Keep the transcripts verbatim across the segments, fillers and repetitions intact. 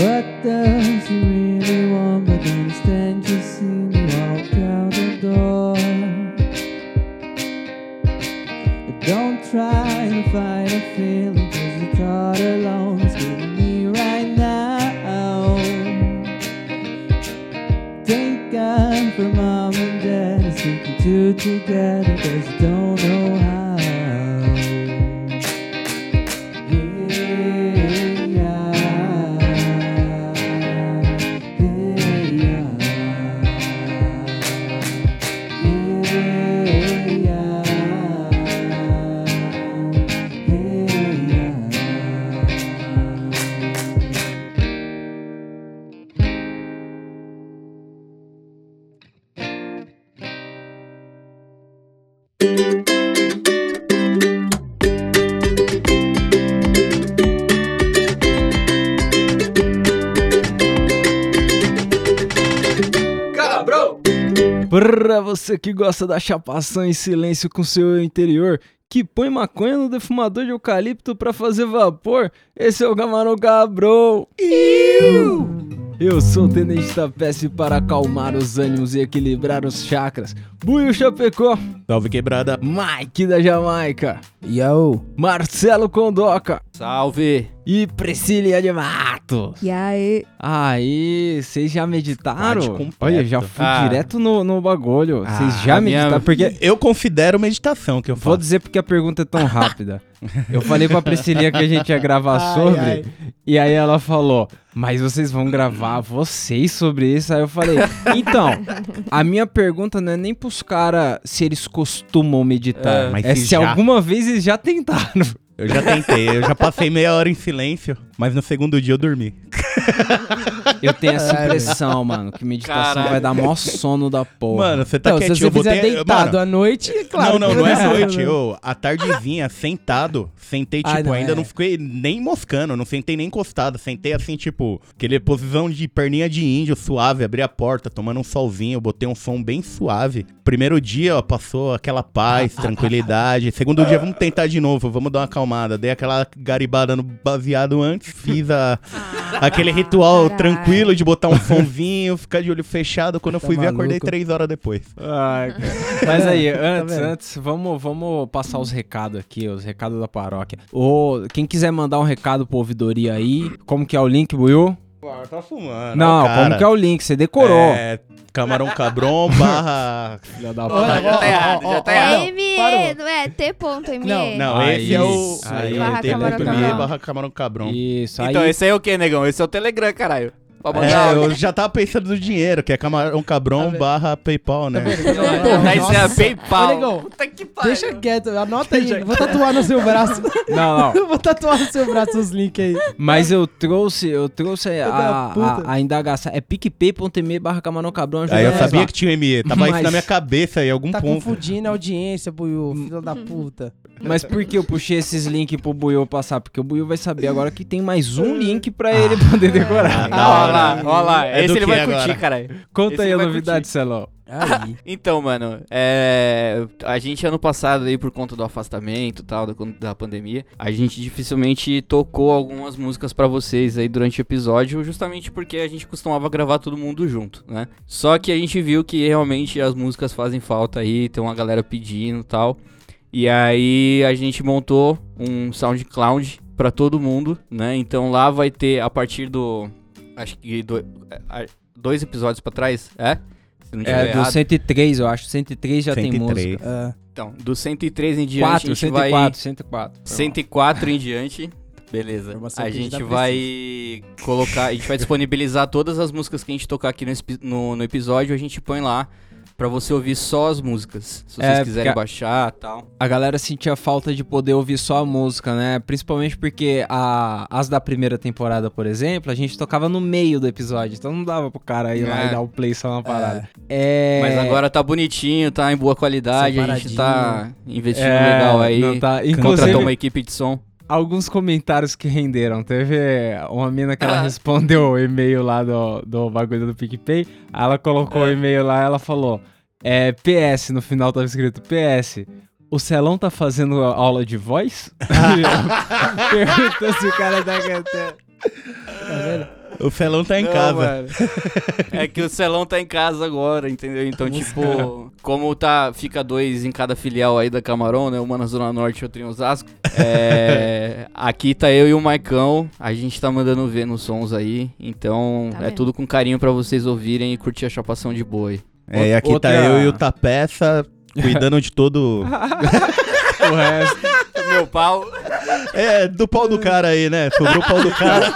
What does he really want? But then stand just seen walk out the door. But don't try to fight a feeling, 'cause the thought alone is killing me right now. Thank God for mom and dad, it's keeping two together, 'cause you don't know how. Pra você que gosta da chapação em silêncio com seu interior, que põe maconha no defumador de eucalipto pra fazer vapor, esse é o Camarão Cabrão. Eu sou o Tenente Tapece para acalmar os ânimos e equilibrar os chakras. Buio Chapecó. Salve quebrada. Mike da Jamaica. Yo. Marcelo Condoca. Salve. E Priscilia de Matos. E aí? Aí, vocês já meditaram? Olha, já fui ah. direto no, no bagulho. Vocês ah, já meditaram? Minha... Porque eu considero meditação que eu faço. Vou dizer porque a pergunta é tão rápida. Eu falei pra Priscilia que a gente ia gravar ai, sobre, ai. E aí ela falou, mas vocês vão gravar vocês sobre isso? Aí eu falei, então, a minha pergunta não é nem pros caras se eles costumam meditar, é, mas é se, se alguma vez eles já tentaram. Eu já tentei, eu já passei meia hora em silêncio, mas no segundo dia eu dormi. Eu tenho essa impressão, mano, que meditação Caralho. vai dar mó sono da porra. Mano, você tá não, quietinho. Se você fizer botei... deitado mano, à noite, é claro. Não, não, não é à noite. Eu, à tardezinha, sentado, sentei, tipo, Ai, não, ainda é. não fiquei nem moscando, não sentei nem encostado. Sentei assim, tipo, aquele posição de perninha de índio, suave, abri a porta, tomando um solzinho, botei um som bem suave. Primeiro dia, ó, passou aquela paz, tranquilidade. Segundo dia, vamos tentar de novo, vamos dar uma calmada. Dei aquela garibada no baseado antes, fiz a... aquele ritual Caralho. tranquilo de botar um somzinho, ficar de olho fechado. Quando tá eu fui maluco. ver, acordei três horas depois. Ai, cara. Mas aí, antes, tá antes, vamos, vamos passar os recados aqui, os recados da paróquia. Ou quem quiser mandar um recado pro ouvidoria aí, como que é o link, Buiu? Claro, tá fumando. Não, cara. Como que é o link? Você decorou. É, Camarão Cabron barra... Já, dá pra... já tá errado, já tá errado. M E, não é T ponto M E. Não, não, esse isso. é o... Aí, barra T ponto M E barra Camarão Cabron. Isso, aí... Então, esse aí é o quê, negão? Esse é o Telegram, caralho. É, eu já tava pensando no dinheiro, que é Camarão Cabron barra Paypal, né? Tá, isso é Paypal. Negão, puta que pariu. Deixa quieto, anota aí. Vou tatuar no seu braço. Não, não. Vou tatuar no seu braço os links aí. Mas eu trouxe, eu trouxe a, a, a indagação. É picpay ponto me barra Camarão Cabron. Aí eu sabia que tinha o M E. Tava isso na minha cabeça aí, em algum ponto. Tá confundindo a audiência, Buiu, filho da puta. Mas por que eu puxei esses links pro Buiu passar? Porque o Buiu vai saber agora que tem mais um link pra ele poder decorar. Ah, olha lá, olha lá. É esse ele vai agora? curtir, caralho. Conta esse aí a novidade, Celão. Então, mano, é... a gente ano passado aí, por conta do afastamento e tal, da, da pandemia, a gente dificilmente tocou algumas músicas pra vocês aí durante o episódio, justamente porque a gente costumava gravar todo mundo junto, né? Só que a gente viu que realmente as músicas fazem falta aí, tem uma galera pedindo e tal. E aí a gente montou um SoundCloud pra todo mundo, né? Então lá vai ter, a partir do... Acho que do, dois episódios pra trás, é? Se não é, errado. Do cento e três, eu acho. cento e três já cento e três. Tem música. É. Então, do cento e três em diante, quatro, a gente cento e quatro, vai... cento e quatro, cento e quatro em diante, beleza. A gente vai precisa. colocar... A gente vai disponibilizar todas as músicas que a gente tocar aqui no, no, no episódio, a gente põe lá. Pra você ouvir só as músicas, se vocês é, quiserem baixar e tal. A galera sentia falta de poder ouvir só a música, né? Principalmente porque a, as da primeira temporada, por exemplo, a gente tocava no meio do episódio. Então não dava pro cara ir é. lá e dar o play só na parada. É. É... Mas agora tá bonitinho, tá em boa qualidade, a gente tá investindo é, legal aí. Tá... Inclusive uma equipe de som. Alguns comentários que renderam. Teve uma mina que ela ah. respondeu o e-mail lá do, do bagulho do PicPay. Ela colocou é. o e-mail lá e ela falou... É, P S, no final tava escrito P S... O Celão tá fazendo aula de voz? Pergunta se o cara tá cantando. Tá vendo? O Celão tá em não, casa. Mano. É que o Celão tá em casa agora, entendeu? Então, tipo, como tá, fica dois em cada filial aí da Camarão, né? Uma na Zona Norte e outra em Osasco. É, aqui tá eu e o Maicão. A gente tá mandando ver nos sons aí. Então, tá é bem. Tudo com carinho pra vocês ouvirem e curtir a chapação de boi. É, e aqui outra... tá eu e o Tapeça cuidando de todo... o resto. Meu pau. É, do pau do cara aí, né? Sobrou o pau do cara.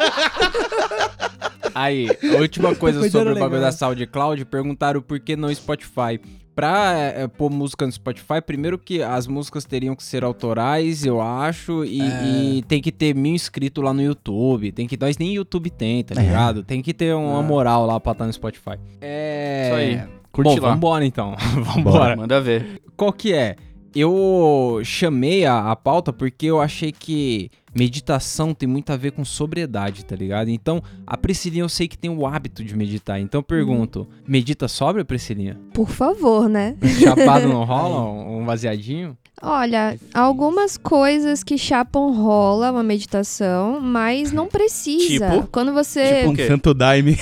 Aí, a última coisa sobre legal. O bagulho da SoundCloud, perguntaram por que não Spotify. Pra é, pôr música no Spotify, primeiro que as músicas teriam que ser autorais, eu acho, e, é. e tem que ter mil inscritos lá no YouTube. Tem que, nós nem YouTube tem, tá ligado? É. Tem que ter uma moral lá pra estar no Spotify. É... Isso aí. Curte Bom, lá. Vambora então. Vambora. Manda ver. Qual que é? Eu chamei a, a pauta porque eu achei que meditação tem muito a ver com sobriedade, tá ligado? Então, a Priscilinha eu sei que tem o hábito de meditar, então eu pergunto, hum. medita sóbria, Priscilinha? Por favor, né? Chapado não rola? Um baseadinho? Olha, algumas coisas que chapam rola uma meditação, mas não precisa. Tipo? Quando você... Tipo um santo daime.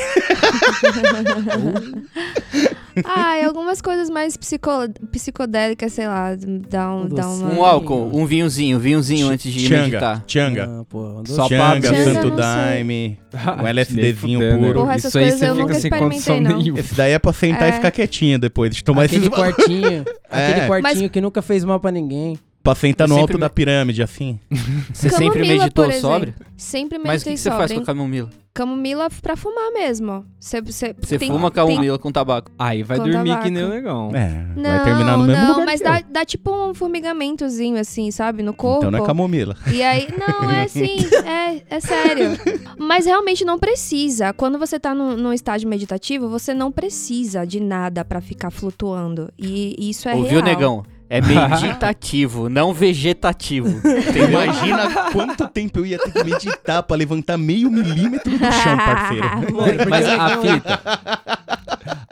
Ah, e algumas coisas mais psico... psicodélicas, sei lá, dá um... Dá uma... Um álcool, um vinhozinho, vinhozinho Ch- antes de Changa. Meditar. Changa, ah, porra, só Changa, Changa, Santo Daime, um LSDzinho puro. Porra, essas Isso aí você fica sem condição nenhuma. Esse daí é pra sentar é. e ficar quietinho depois de tomar aquele esses... quartinho, é. Aquele quartinho Mas... que nunca fez mal pra ninguém. Pra sentar no alto me... da pirâmide, assim. Você sempre meditou sóbrio? Sempre meditei sóbrio. Mas o que, que você faz com a camomila? Camomila pra fumar mesmo. Você fuma camomila tem... com tabaco. Aí vai com dormir tabaco. Que nem o negão. É, não, vai terminar no mesmo não, lugar. Não, mas dá, dá tipo um formigamentozinho, assim, sabe? No corpo. Então não é camomila. E aí, não, é assim, é, é sério. Mas realmente não precisa. Quando você tá num, num estágio meditativo, você não precisa de nada pra ficar flutuando. E, e isso é Ouviu, real. Ouviu, negão? É meditativo, não vegetativo. Imagina quanto tempo eu ia ter que meditar pra levantar meio milímetro do chão, parceiro. Mano, mas a fita...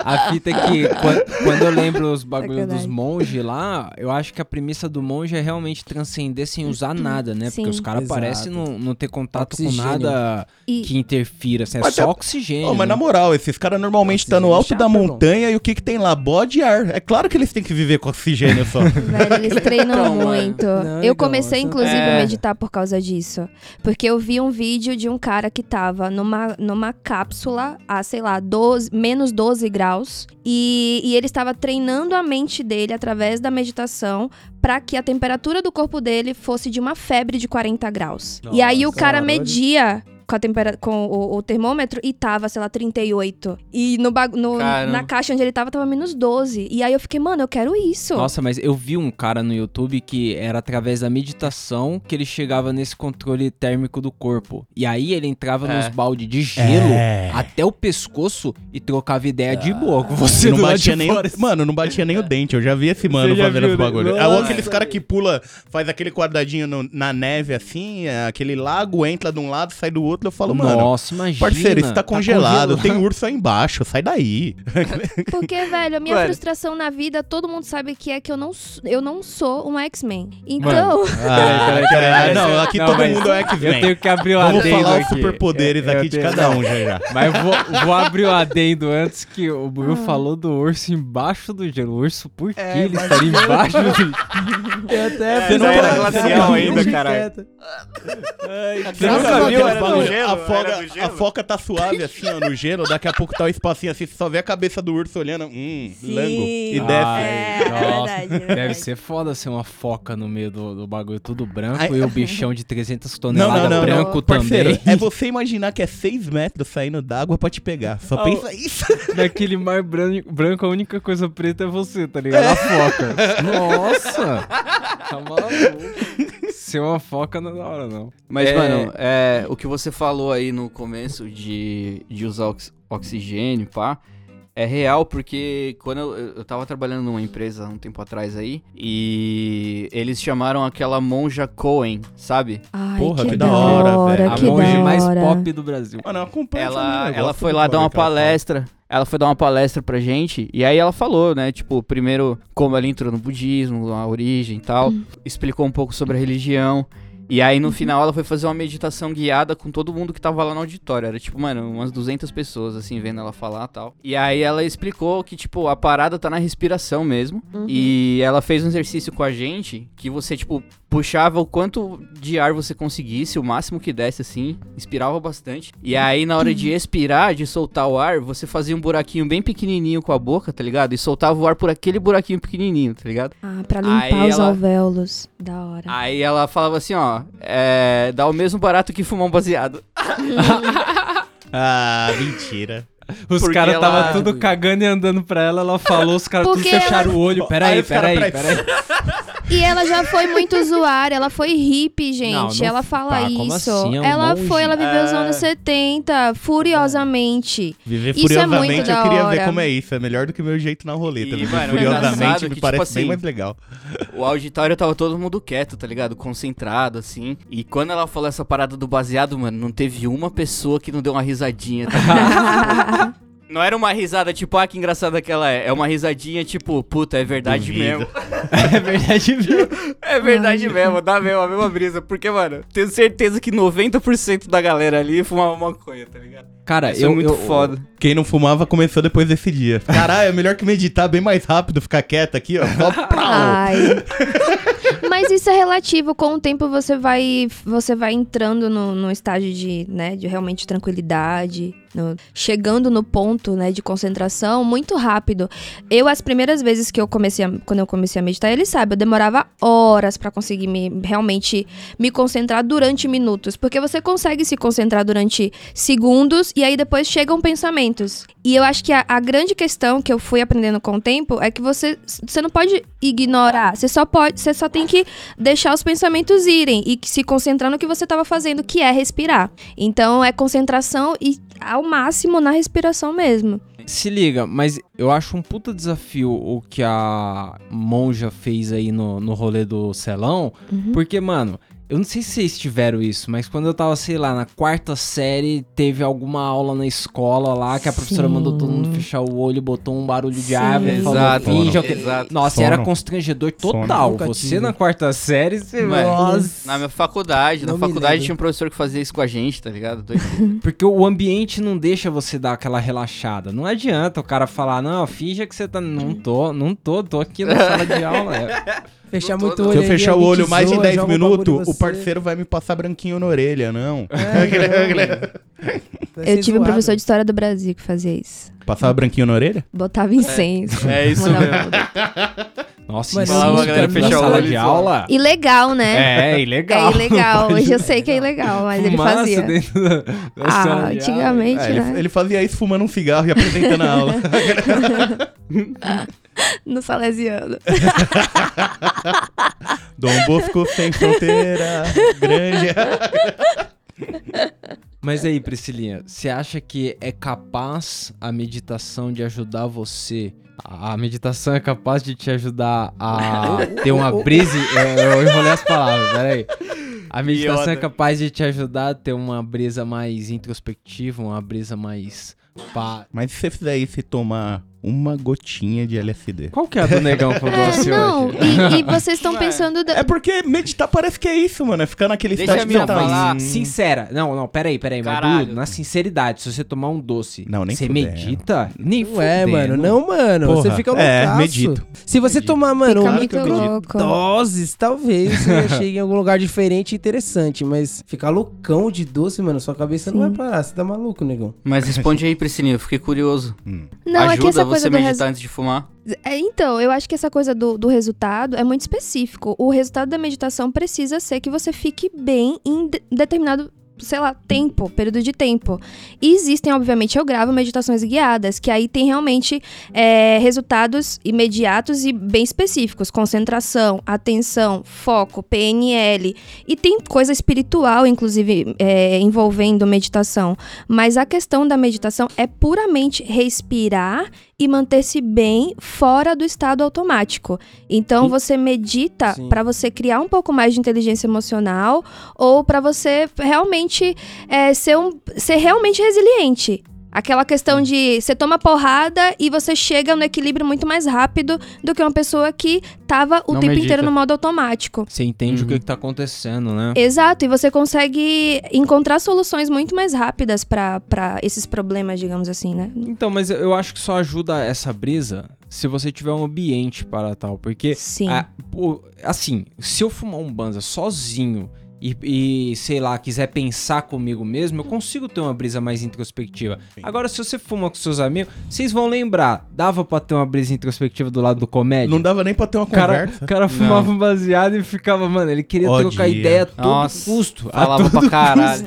A fita é que, quando, quando eu lembro os bagulhos dos monges lá, eu acho que a premissa do monge é realmente transcender sem usar nada, né? Sim. Porque os caras parecem não, não ter contato oxigênio. Com nada e... que interfira, assim, é mas só é... oxigênio. Oh, mas na moral, esses caras normalmente estão tá no alto da montanha não. E o que que tem lá? Bode e ar. É claro que eles têm que viver com oxigênio só. Velho, eles treinam muito. Não, eu comecei, não, inclusive, é... a meditar por causa disso. Porque eu vi um vídeo de um cara que tava numa, numa cápsula a, sei lá, doze, menos doze graus, e, e ele estava treinando a mente dele através da meditação para que a temperatura do corpo dele fosse de uma febre de quarenta graus. Nossa, e aí o cara media com, a tempera- com o, o termômetro e tava, sei lá, trinta e oito. E no bagu- no, na caixa onde ele tava, tava menos doze. E aí eu fiquei, mano, eu quero isso. Nossa, mas eu vi um cara no YouTube que era através da meditação que ele chegava nesse controle térmico do corpo. E aí ele entrava é. nos balde de gelo é. até o pescoço e trocava ideia é. de boa com você. Não batia nem o, mano, não batia nem o dente. Eu já vi esse mano fazendo esse bagulho. É aqueles caras que pula, faz aquele quadradinho no, na neve assim, aquele lago, entra de um lado, sai do outro. Eu falo, mano, nossa, imagina, parceiro, isso tá congelado, tá congelado, tem urso aí embaixo, sai daí. Porque, velho, a minha mano. frustração na vida, todo mundo sabe que é que eu não, eu não sou um X-Men. Então... Ah, é, é, não, aqui não, todo mundo é X-Men. Eu tenho que abrir o Vamos adendo aqui. Vamos falar os superpoderes eu, eu aqui tenho... de cada um, já, já. Mas vou, vou abrir o adendo antes que o Buiu ah. falou do urso embaixo do gelo. O urso, por que é, ele mas... estaria embaixo do gelo? Eu até... Você é, não era glacial ainda, caralho. Você nunca viu o gelo, a, foca, a foca tá suave assim, ó, no gelo. Daqui a pouco tá um espacinho assim, você só vê a cabeça do urso olhando. Hum, Sim. lango. E ai, desce. É, nossa, é verdade, deve verdade. ser foda ser uma foca no meio do, do bagulho tudo branco. Ai, e o bichão de trezentas toneladas não, não, não, branco não. também. Parceiro, é você imaginar que é seis metros saindo d'água pra te pegar. Só oh, pensa isso. Naquele mar branco, branco, a única coisa preta é você, tá ligado? É. A foca. Nossa. Tá maluco. Ser uma foca não é da hora, não. Mas, é, mano, é, o que você falou aí no começo de, de usar ox, oxigênio, pá, é real, porque quando eu, eu tava trabalhando numa empresa um tempo atrás aí, e eles chamaram aquela monja Cohen, sabe? Ai, porra, que, que da hora, velho. A monja mais pop do Brasil. Mano, acompanha ela, ela foi lá dar uma palestra. Ela foi dar uma palestra pra gente, e aí ela falou, né, tipo, primeiro como ela entrou no budismo, a origem e tal, hum. explicou um pouco sobre a religião, E aí no final ela foi fazer uma meditação guiada com todo mundo que tava lá no auditório. Era tipo, mano, umas duzentas pessoas, assim, vendo ela falar e tal. E aí ela explicou que, tipo, a parada tá na respiração mesmo. Uhum. E ela fez um exercício com a gente que você, tipo, puxava o quanto de ar você conseguisse, o máximo que desse, assim. Inspirava bastante. E aí na hora de expirar, de soltar o ar, você fazia um buraquinho bem pequenininho com a boca, tá ligado? E soltava o ar por aquele buraquinho pequenininho, tá ligado? Ah, pra limpar aí os ela... alvéolos. Da hora. Aí ela falava assim, ó... É, dá o mesmo barato que fumar um baseado. Ah, mentira. Os caras ela... tava tudo cagando e andando pra ela. Ela falou, os caras tudo fecharam ela... o olho. Peraí, peraí, peraí. Pera e ela já foi muito usuária. Ela foi hippie, gente. Não, não... Ela fala tá, isso. Assim, é um ela longe. Foi, ela viveu os anos setenta, furiosamente. Viver isso furiosamente, é muito eu queria ver como é isso. É melhor do que meu jeito na roleta. E, mano, furiosamente me que, parece tipo assim, bem mais legal. O auditório tava todo mundo quieto, tá ligado? Concentrado, assim. E quando ela falou essa parada do baseado, mano, não teve uma pessoa que não deu uma risadinha, tá ligado? Não era uma risada, tipo, ah, que engraçada que ela é. É uma risadinha, tipo, puta, é verdade Duvido. mesmo. É verdade mesmo. É verdade Ai. mesmo, dá mesmo, a mesma brisa. Porque, mano, tenho certeza que noventa por cento da galera ali fumava maconha, tá ligado? Cara, isso eu... é muito eu, foda. Eu, quem não fumava começou depois desse dia. Caralho, é melhor que meditar bem mais rápido, ficar quieto aqui, ó. Só Ai. Mas isso é relativo. Com o tempo você vai, você vai entrando no, no estágio de, né, de realmente tranquilidade... No, chegando no ponto, né, de concentração muito rápido. Eu, as primeiras vezes que eu comecei, a, quando eu comecei a meditar, ele sabe, eu demorava horas pra conseguir me, realmente me concentrar durante minutos, porque você consegue se concentrar durante segundos e aí depois chegam pensamentos. E eu acho que a, a grande questão que eu fui aprendendo com o tempo é que você, você não pode ignorar, você só pode, você só tem que deixar os pensamentos irem e se concentrar no que você tava fazendo, que é respirar. Então é concentração e ao máximo na respiração mesmo. Se liga, mas eu acho um puta desafio o que a monja fez aí no, no rolê do Celão, uhum. Porque, mano, eu não sei se vocês tiveram isso, mas quando eu tava, sei lá, na quarta série, teve alguma aula na escola lá, que a professora Sim. mandou todo mundo fechar o olho, botou um barulho de árvore, falou, exato, exato. Nossa, Sono. Era constrangedor total. Sono. Você na quarta série, você... Mas, nossa. Na minha faculdade, não na faculdade tinha um professor que fazia isso com a gente, tá ligado? Porque o ambiente não deixa você dar aquela relaxada. Não adianta o cara falar, não, finja que você tá... Não tô, não tô, tô aqui na sala de aula, é... Fechar muito olho. Se eu fechar o olho mais de dez minutos, o parceiro vai me passar branquinho na orelha, não. É, não. Eu tive um professor de História do Brasil que fazia isso. Passava branquinho na orelha? Botava incenso. É, é isso mesmo. Nossa, isso falava a galera fechar o olho de aula. Ilegal, né? É, ilegal. É ilegal. Hoje eu sei que é ilegal, mas ele fazia. Ah, antigamente, né? Ele fazia isso fumando um cigarro e apresentando a aula. No Salesiano. Dom Bosco sem fronteira, grande. Mas aí, Priscilinha, você acha que é capaz a meditação de ajudar você? A meditação é capaz de te ajudar a ter uma brisa... Eu enrolei as palavras, peraí. A meditação Iota. é capaz de te ajudar a ter uma brisa mais introspectiva, uma brisa mais... Pá. Mas se você fizer isso e tomar... Uma gotinha de L S D. Qual que é a do negão que eu gosto hoje? Não, e, e vocês estão pensando... Da... É porque meditar parece que é isso, mano. É ficar naquele estágio de falar sincera. Não, não, peraí, peraí. Mas, Dudu, na sinceridade, se você tomar um doce, não, nem você puder, medita? Não. Nem Ué, mano, não, mano. Porra, você fica louco. É, medito. Se você medito. tomar, mano, um doses, talvez você chegue em algum lugar diferente e interessante. Mas ficar loucão de doce, mano, sua cabeça Sim. não vai parar. Você tá maluco, negão. Mas responde aí, Priscilinha. Eu fiquei curioso. Hum. Não, Ajuda é que essa você meditar resu... antes de fumar? É, então, eu acho que essa coisa do, do resultado é muito específico. O resultado da meditação precisa ser que você fique bem em de- determinado... sei lá, tempo, período de tempo. E existem, obviamente, eu gravo meditações guiadas, que aí tem realmente é, resultados imediatos e bem específicos. Concentração, atenção, foco, P N L. E tem coisa espiritual, inclusive, é, envolvendo meditação. Mas a questão da meditação é puramente respirar e manter-se bem fora do estado automático. Então, você medita para você criar um pouco mais de inteligência emocional ou para você realmente É, ser, um, ser realmente resiliente. Aquela questão de você toma porrada e você chega no equilíbrio muito mais rápido do que uma pessoa que tava o Não tempo medita. inteiro no modo automático. Você entende uhum. o que, que tá acontecendo, né? Exato, e você consegue encontrar soluções muito mais rápidas pra, pra esses problemas, digamos assim, né? Então, mas eu acho que só ajuda essa brisa se você tiver um ambiente para tal, porque... Sim. A, pô, assim, se eu fumar um banza sozinho... E, e, sei lá, quiser pensar comigo mesmo, eu consigo ter uma brisa mais introspectiva. Sim. Agora, se você fuma com seus amigos, vocês vão lembrar, dava pra ter uma brisa introspectiva do lado do comédia? Não dava nem pra ter uma cara, conversa. O cara fumava Não. um baseado e ficava, mano, ele queria Odia. trocar ideia a todo Nossa, custo. Falava todo pra caralho.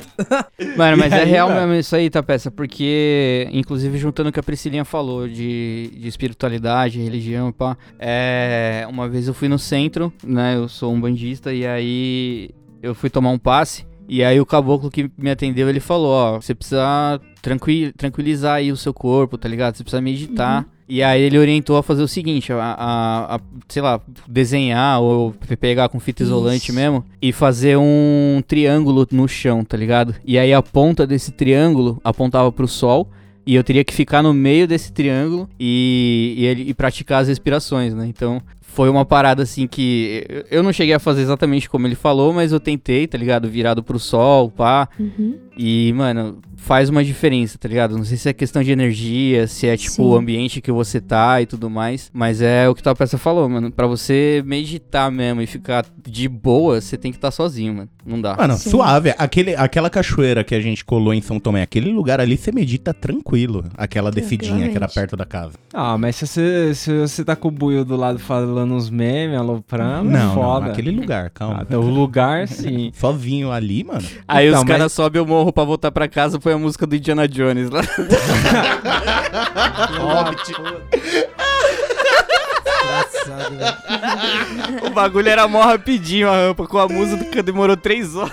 Mano, mas aí, é real mano? mesmo isso aí, Tapeça, porque, inclusive, juntando o que a Priscilinha falou de, de espiritualidade, religião e pá, é, uma vez eu fui no centro, né, eu sou umbandista, e aí... Eu fui tomar um passe, e aí o caboclo que me atendeu, ele falou, ó, você precisa tranquilizar aí o seu corpo, tá ligado? Você precisa meditar. Uhum. E aí ele orientou a fazer o seguinte, a, a, a sei lá, desenhar ou pegar com fita isolante Isso. mesmo e fazer um triângulo no chão, tá ligado? E aí a ponta desse triângulo apontava pro sol, e eu teria que ficar no meio desse triângulo e, e, ele, e praticar as respirações, né? Então, foi uma parada assim que... Eu não cheguei a fazer exatamente como ele falou, mas eu tentei, tá ligado? Virado pro sol, pá. Uhum. E, mano, faz uma diferença, tá ligado? Não sei se é questão de energia, se é, tipo, Sim. o ambiente que você tá e tudo mais. Mas é o que a peça falou, mano. Pra você meditar mesmo e ficar de boa, você tem que estar tá sozinho, mano. Não dá. Mano, Sim. suave. Aquele, aquela cachoeira que a gente colou em São Tomé, aquele lugar ali, você medita tranquilo. Aquela descidinha que era perto da casa. Ah, mas se você, se você tá com o buio do lado falando uns memes, aloprando, não, foda. Não, aquele lugar, calma. Ah, tá, o lugar, sim. Sozinho ali, mano. Aí então, os caras mas... sobem o morro pra voltar pra casa, foi a música do Indiana Jones lá. O bagulho era mó rapidinho a rampa, com a música que demorou três horas.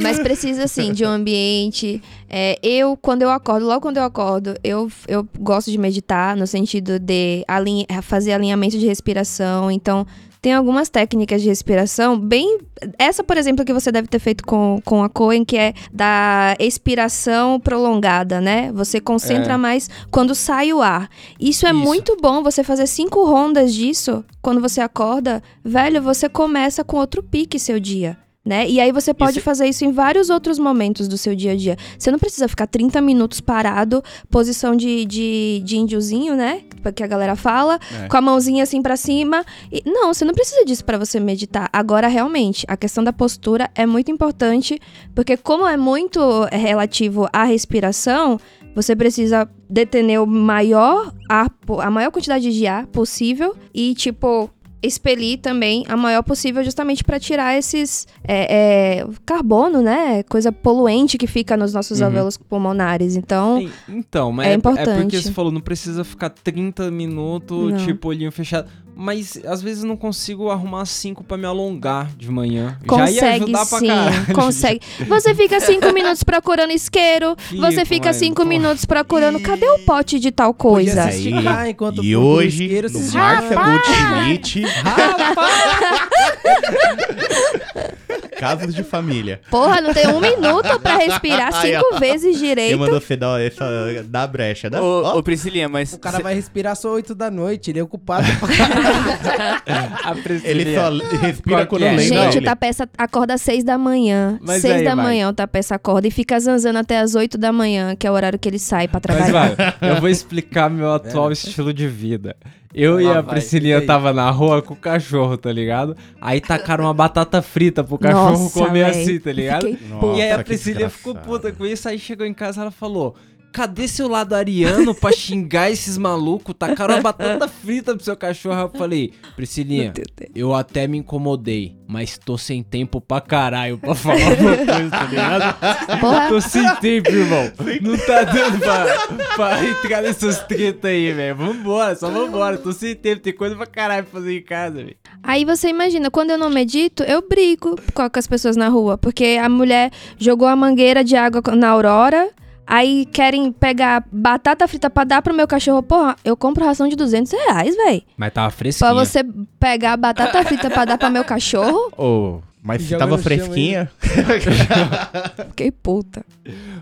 Mas precisa, assim, de um ambiente. É, eu, quando eu acordo, logo quando eu acordo, eu, eu gosto de meditar no sentido de alinh- fazer alinhamento de respiração, então... Tem algumas técnicas de respiração bem... Essa, por exemplo, que você deve ter feito com, com a Cohen, que é da expiração prolongada, né? Você concentra é. mais quando sai o ar. Isso é Isso. muito bom, você fazer cinco rondas disso, quando você acorda, velho, você começa com outro pique seu dia. Né? E aí você pode isso... fazer isso em vários outros momentos do seu dia a dia. Você não precisa ficar trinta minutos parado, posição de, de, de índiozinho, né? Que a galera fala, é. com a mãozinha assim pra cima. E, não, você não precisa disso pra você meditar. Agora, realmente, a questão da postura é muito importante, porque como é muito relativo à respiração, você precisa detener o maior ar, a maior quantidade de ar possível e, tipo... expelir também a maior possível, justamente para tirar esses é, é, carbono, né? Coisa poluente que fica nos nossos uhum. alvéolos pulmonares. Então, Sim, então mas é, é importante. É porque você falou, não precisa ficar trinta minutos, não. tipo, olhinho fechado. Mas, às vezes, eu não consigo arrumar cinco pra me alongar de manhã. Consegue, já ia ajudar pra sim. Caralho. Consegue. Você fica cinco minutos procurando isqueiro. Fico, você fica mãe, cinco porra. minutos procurando... Cadê o pote de tal coisa? Aí, e hoje, isqueiro, no Marcha Multimite... Casos de família. Porra, não tem um minuto pra respirar cinco vezes direito. Você mandou você dar essa da brecha, né? Ô, ô, Priscilinha, mas... O cara cê... vai respirar só oito da noite, ele é ocupado. A ele só respira quando lembra. Gente, o Tapeça acorda às seis da manhã. Mas seis aí, da vai. manhã o Tapeça acorda e fica zanzando até às oito da manhã, que é o horário que ele sai pra trabalhar. Mas, vai, eu vou explicar meu atual é. estilo de vida. Eu ah, e a Priscilinha vai, tava na rua com o cachorro, tá ligado? Aí tacaram uma batata frita pro cachorro Nossa, comer véi. assim, tá ligado? Nossa, e aí a Priscilinha ficou puta com isso, aí chegou em casa e ela falou... Cadê seu lado ariano pra xingar esses malucos? Tacaram uma batata frita pro seu cachorro. Eu falei, Priscilinha, eu até me incomodei, mas tô sem tempo pra caralho pra falar alguma coisa, tá ligado? Porra. Tô sem tempo, irmão. Não tá dando pra, pra entrar nessas tretas aí, velho. Vambora, só vambora. Tô sem tempo, tem coisa pra caralho pra fazer em casa, velho. Aí você imagina, quando eu não medito, eu brigo com as pessoas na rua, porque a mulher jogou a mangueira de água na Aurora... Aí querem pegar batata frita pra dar pro meu cachorro. Porra, eu compro ração de duzentos reais, véi. Mas tava fresquinha. Pra você pegar batata frita pra dar pra meu cachorro? Ô, oh, Mas tava fresquinha? Fiquei puta.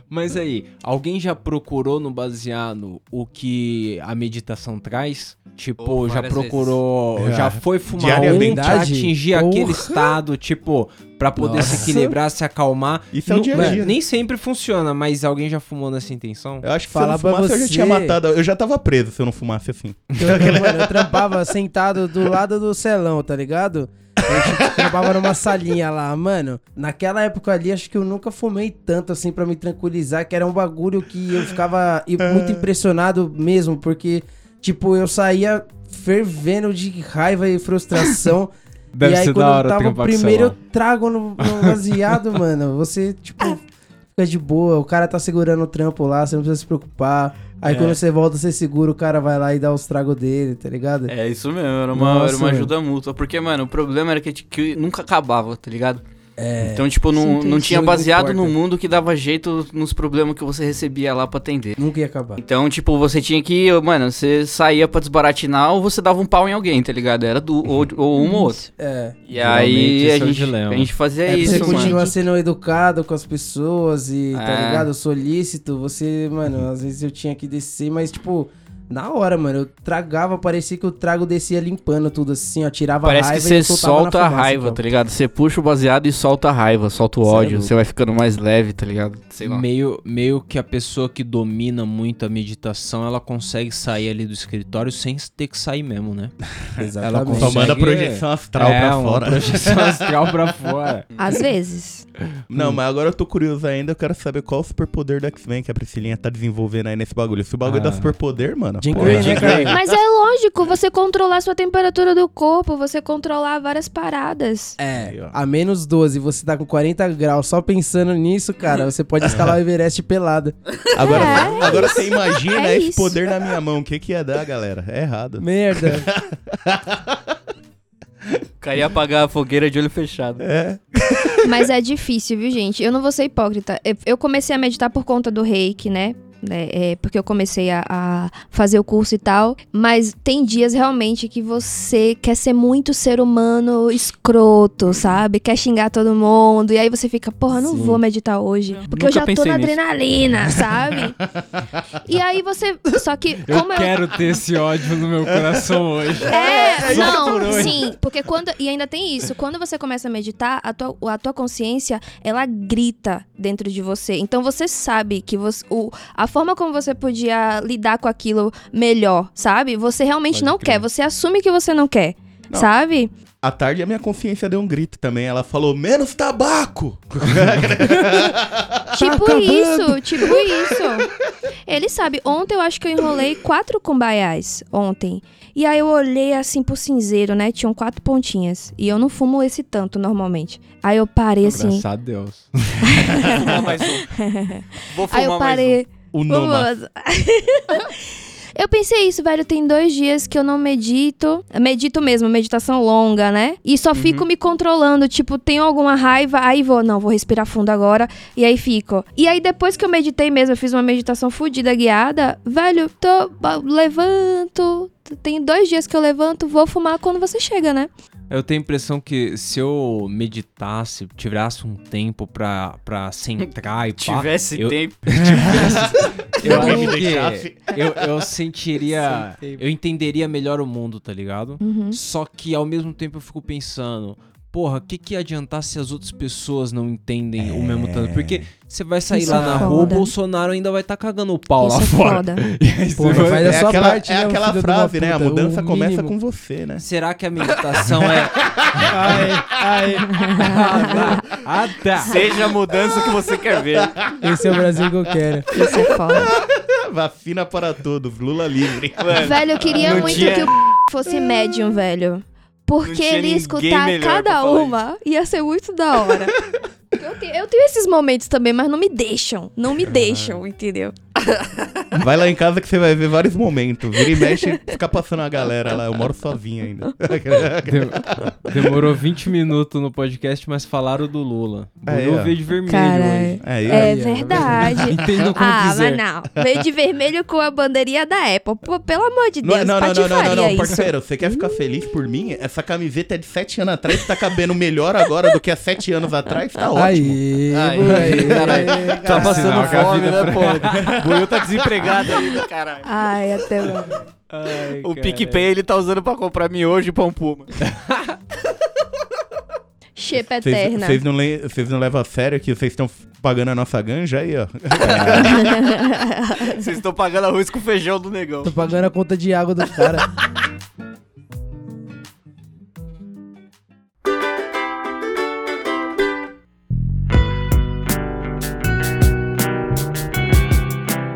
Mas aí, alguém já procurou no baseado o que a meditação traz? Tipo, oh, já procurou... Vezes. Já foi fumar um pra atingir Porra. aquele estado, tipo... Pra poder Nossa. se equilibrar, se acalmar. Isso é o dia a dia. Nem sempre funciona, mas alguém já fumou nessa intenção? Eu acho que se eu não fumasse, você... eu já tinha matado. Eu já tava preso se eu não fumasse assim. Eu, eu, eu trampava sentado do lado do celão, tá ligado? Eu trampava numa salinha lá, mano. Naquela época ali, acho que eu nunca fumei tanto assim pra me tranquilizar, que era um bagulho que eu ficava muito impressionado mesmo, porque, tipo, eu saía fervendo de raiva e frustração. Deve e aí, ser quando da hora eu tava o primeiro, eu trago no, no baseado, mano. Você, tipo, fica de boa. O cara tá segurando o trampo lá, você não precisa se preocupar. Aí, é. quando você volta, você segura, o cara vai lá e dá os tragos dele, tá ligado? É isso mesmo, era uma, Nossa, era uma ajuda mútua. Porque, mano, o problema era que, que nunca acabava, tá ligado? É, então, tipo, não, não tinha baseado no mundo que dava jeito nos problemas que você recebia lá pra atender. Nunca ia acabar. Então, tipo, você tinha que, mano, você saía pra desbaratinar ou você dava um pau em alguém, tá ligado? Era do, ou, ou um ou outro. É. E aí a gente, a gente fazia é, isso, você mano. Você continua sendo educado com as pessoas e, é. tá ligado? Solícito, você, mano, às vezes eu tinha que descer, mas, tipo... Na hora, mano, eu tragava, parecia que o trago descia limpando tudo assim, ó, tirava Parece raiva e Parece que você solta a fumaça, raiva, então. tá ligado? Você puxa o baseado e solta a raiva, solta o ódio, Sério? você vai ficando mais leve, tá ligado? Sei lá. Meio, meio que a pessoa que domina muito a meditação, ela consegue sair ali do escritório sem ter que sair mesmo, né? Exatamente. Ela consegue... Só manda projeção astral é, pra fora. projeção astral pra fora. Às vezes. Não, hum. mas agora eu tô curioso ainda, eu quero saber qual o superpoder do X-Men que a Priscilinha tá desenvolvendo aí nesse bagulho. Se o bagulho ah. dá superpoder, mano... Porra. Mas é lógico, você controlar sua temperatura do corpo, você controlar várias paradas. É, a menos doze, você tá com quarenta graus, só pensando nisso, cara, você pode escalar o Everest pelado. Agora, é, agora é você imagina é esse isso. poder na minha mão, o que que ia dar, galera? É errado. Merda. O cara ia apagar a fogueira de olho fechado. É. Mas é difícil, viu, gente? Eu não vou ser hipócrita. Eu comecei a meditar por conta do reiki, né? É, é, porque eu comecei a, a fazer o curso e tal, mas tem dias realmente que você quer ser muito ser humano escroto, sabe? Quer xingar todo mundo, e aí você fica, porra, não Sim. vou meditar hoje, porque Nunca eu já tô na nisso. adrenalina, sabe? E aí você, só que... Como eu, eu quero ter esse ódio no meu coração hoje. É, é não, hoje. sim, porque quando... E ainda tem isso, quando você começa a meditar, a tua, a tua consciência, ela grita dentro de você, então você sabe que você, o, a forma como você podia lidar com aquilo melhor, sabe? Você realmente Pode não crer. quer, você assume que você não quer, não. sabe? À tarde a minha consciência deu um grito também, ela falou, menos tabaco! Tipo tá isso, tipo isso. Ele sabe, ontem eu acho que eu enrolei quatro kumbaiás, ontem. E aí eu olhei assim pro cinzeiro, né? Tinham quatro pontinhas. E eu não fumo esse tanto normalmente. Aí eu parei assim... Graças a Deus. mais um. Vou fumar aí eu parei... mais um. O Noma. Eu pensei isso, velho, tem dois dias que eu não medito, medito mesmo, meditação longa, né? E só fico uhum. me controlando, tipo, tenho alguma raiva, aí vou, não, vou respirar fundo agora, e aí fico. E aí depois que eu meditei mesmo, eu fiz uma meditação fodida, guiada, velho, tô, levanto, tem dois dias que eu levanto, vou fumar quando você chega, né? Eu tenho a impressão que se eu meditasse, tirasse um tempo pra, pra centrar e pá... Tivesse eu, tempo. Tivesse, eu, eu, eu, eu sentiria... Eu entenderia melhor o mundo, tá ligado? Uhum. Só que ao mesmo tempo eu fico pensando... Porra, o que que ia adiantar se as outras pessoas não entendem é... o mesmo tanto? Porque você vai sair Isso lá é na foda. rua, o Bolsonaro ainda vai estar tá cagando o pau Isso lá é fora. Porra, vai... faz a é sua aquela, parte, é né, aquela frase, né? Puta, a mudança começa com você, né? Será que a meditação é... ai, ai. Ah, tá. Ah, tá. Seja a mudança que você quer ver. Esse é o Brasil que eu quero. Isso é foda. Vacina para todos, Lula livre. Mano. Velho, eu queria no muito dia... que o fosse médium, velho. Porque ele escutar cada uma ia ser muito da hora. eu, tenho, eu tenho esses momentos também, mas não me deixam. Não me deixam, entendeu? Vai lá em casa que você vai ver vários momentos. Vira e mexe, fica passando a galera lá. Eu moro sozinho ainda. Demorou vinte minutos no podcast, mas falaram do Lula. Bruno é, veio de vermelho. Cara, hoje. É, é, é verdade. Entendo como ah, quiser. Ah, mas não. Veio de vermelho com a bandeirinha da Apple. Pô, pelo amor de Deus, não, não, não, não, não, não, não, parceiro, você quer ficar feliz por mim? Essa camiseta é de sete anos atrás, tá cabendo melhor agora do que há sete anos atrás, tá ótimo. Aí, aí, caralho. Tá passando não, fome, né, pô? O Will tá desempregado ainda, caralho. Ai, até lá. Ai, o PicPay ele tá usando pra comprar miojo e pão puma. Chepa eterna. Vocês não, le- não levam a sério que vocês estão pagando a nossa ganja aí, ó. Vocês estão pagando arroz com feijão do negão. Tô pagando a conta de água dos caras.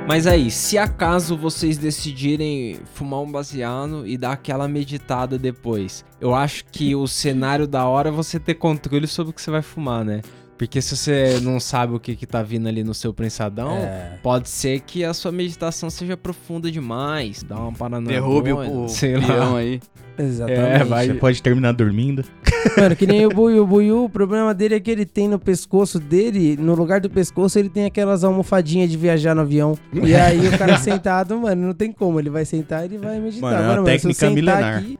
Mas aí, se acaso vocês decidirem fumar um baseado e dar aquela meditada depois, eu acho que o cenário da hora é você ter controle sobre o que você vai fumar, né? Porque se você não sabe o que que tá vindo ali no seu prensadão, é. Pode ser que a sua meditação seja profunda demais, dá uma paranoia. Derrube boa, o sei lá aí. Exatamente. É, vai, você pode terminar dormindo. Mano, que nem o Buiu. O Buiu, o problema dele é que ele tem no pescoço dele, no lugar do pescoço, ele tem aquelas almofadinhas de viajar no avião. E aí o cara sentado, mano, não tem como. Ele vai sentar e ele vai meditar. Mano, é uma mano, técnica milenar. Aqui,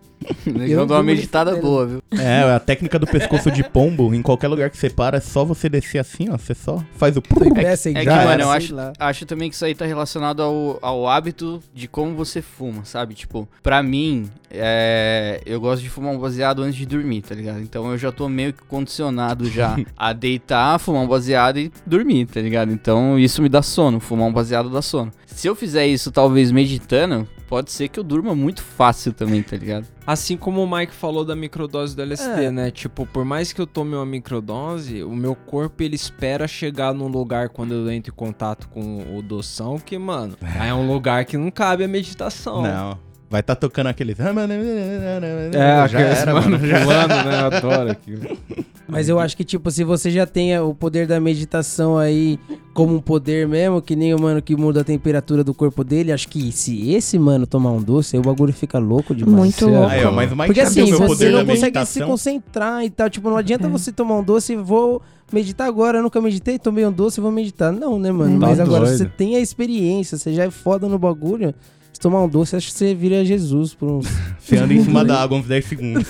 eu dou uma meditada boa, viu? É, a técnica do pescoço de pombo, em qualquer lugar que você para, é só você descer assim, ó. Você só faz o... É, é que, já, mano, eu acho, acho também que isso aí tá relacionado ao, ao hábito de como você fuma, sabe? Tipo, pra mim... É, eu gosto de fumar um baseado antes de dormir, tá ligado? Então eu já tô meio que condicionado já a deitar, fumar um baseado e dormir, tá ligado? Então isso me dá sono, fumar um baseado dá sono. Se eu fizer isso talvez meditando, pode ser que eu durma muito fácil também, tá ligado? Assim como o Mike falou da microdose do L S D, é. Né? Tipo, por mais que eu tome uma microdose, o meu corpo, ele espera chegar num lugar quando eu entro em contato com o doção, que, mano, aí é um lugar que não cabe a meditação. Não. Vai tá tocando aqueles... É, já era, mano, já pulando, né? Eu adoro aquilo. Mas eu acho que, tipo, se você já tem o poder da meditação aí como um poder mesmo, que nem o mano que muda a temperatura do corpo dele, acho que se esse mano tomar um doce, aí o bagulho fica louco demais. Muito louco. Aí, ó, mas o Mike porque assim, meu você não consegue meditação. Se concentrar e tal. Tipo, não adianta é. Você tomar um doce e vou... Meditar agora, eu nunca meditei, tomei um doce e vou meditar. Não, né, mano? Tá mas doido. Agora você tem a experiência, você já é foda no bagulho. Se tomar um doce, acho que você vira Jesus por uns... Você anda em cima da água uns dez segundos.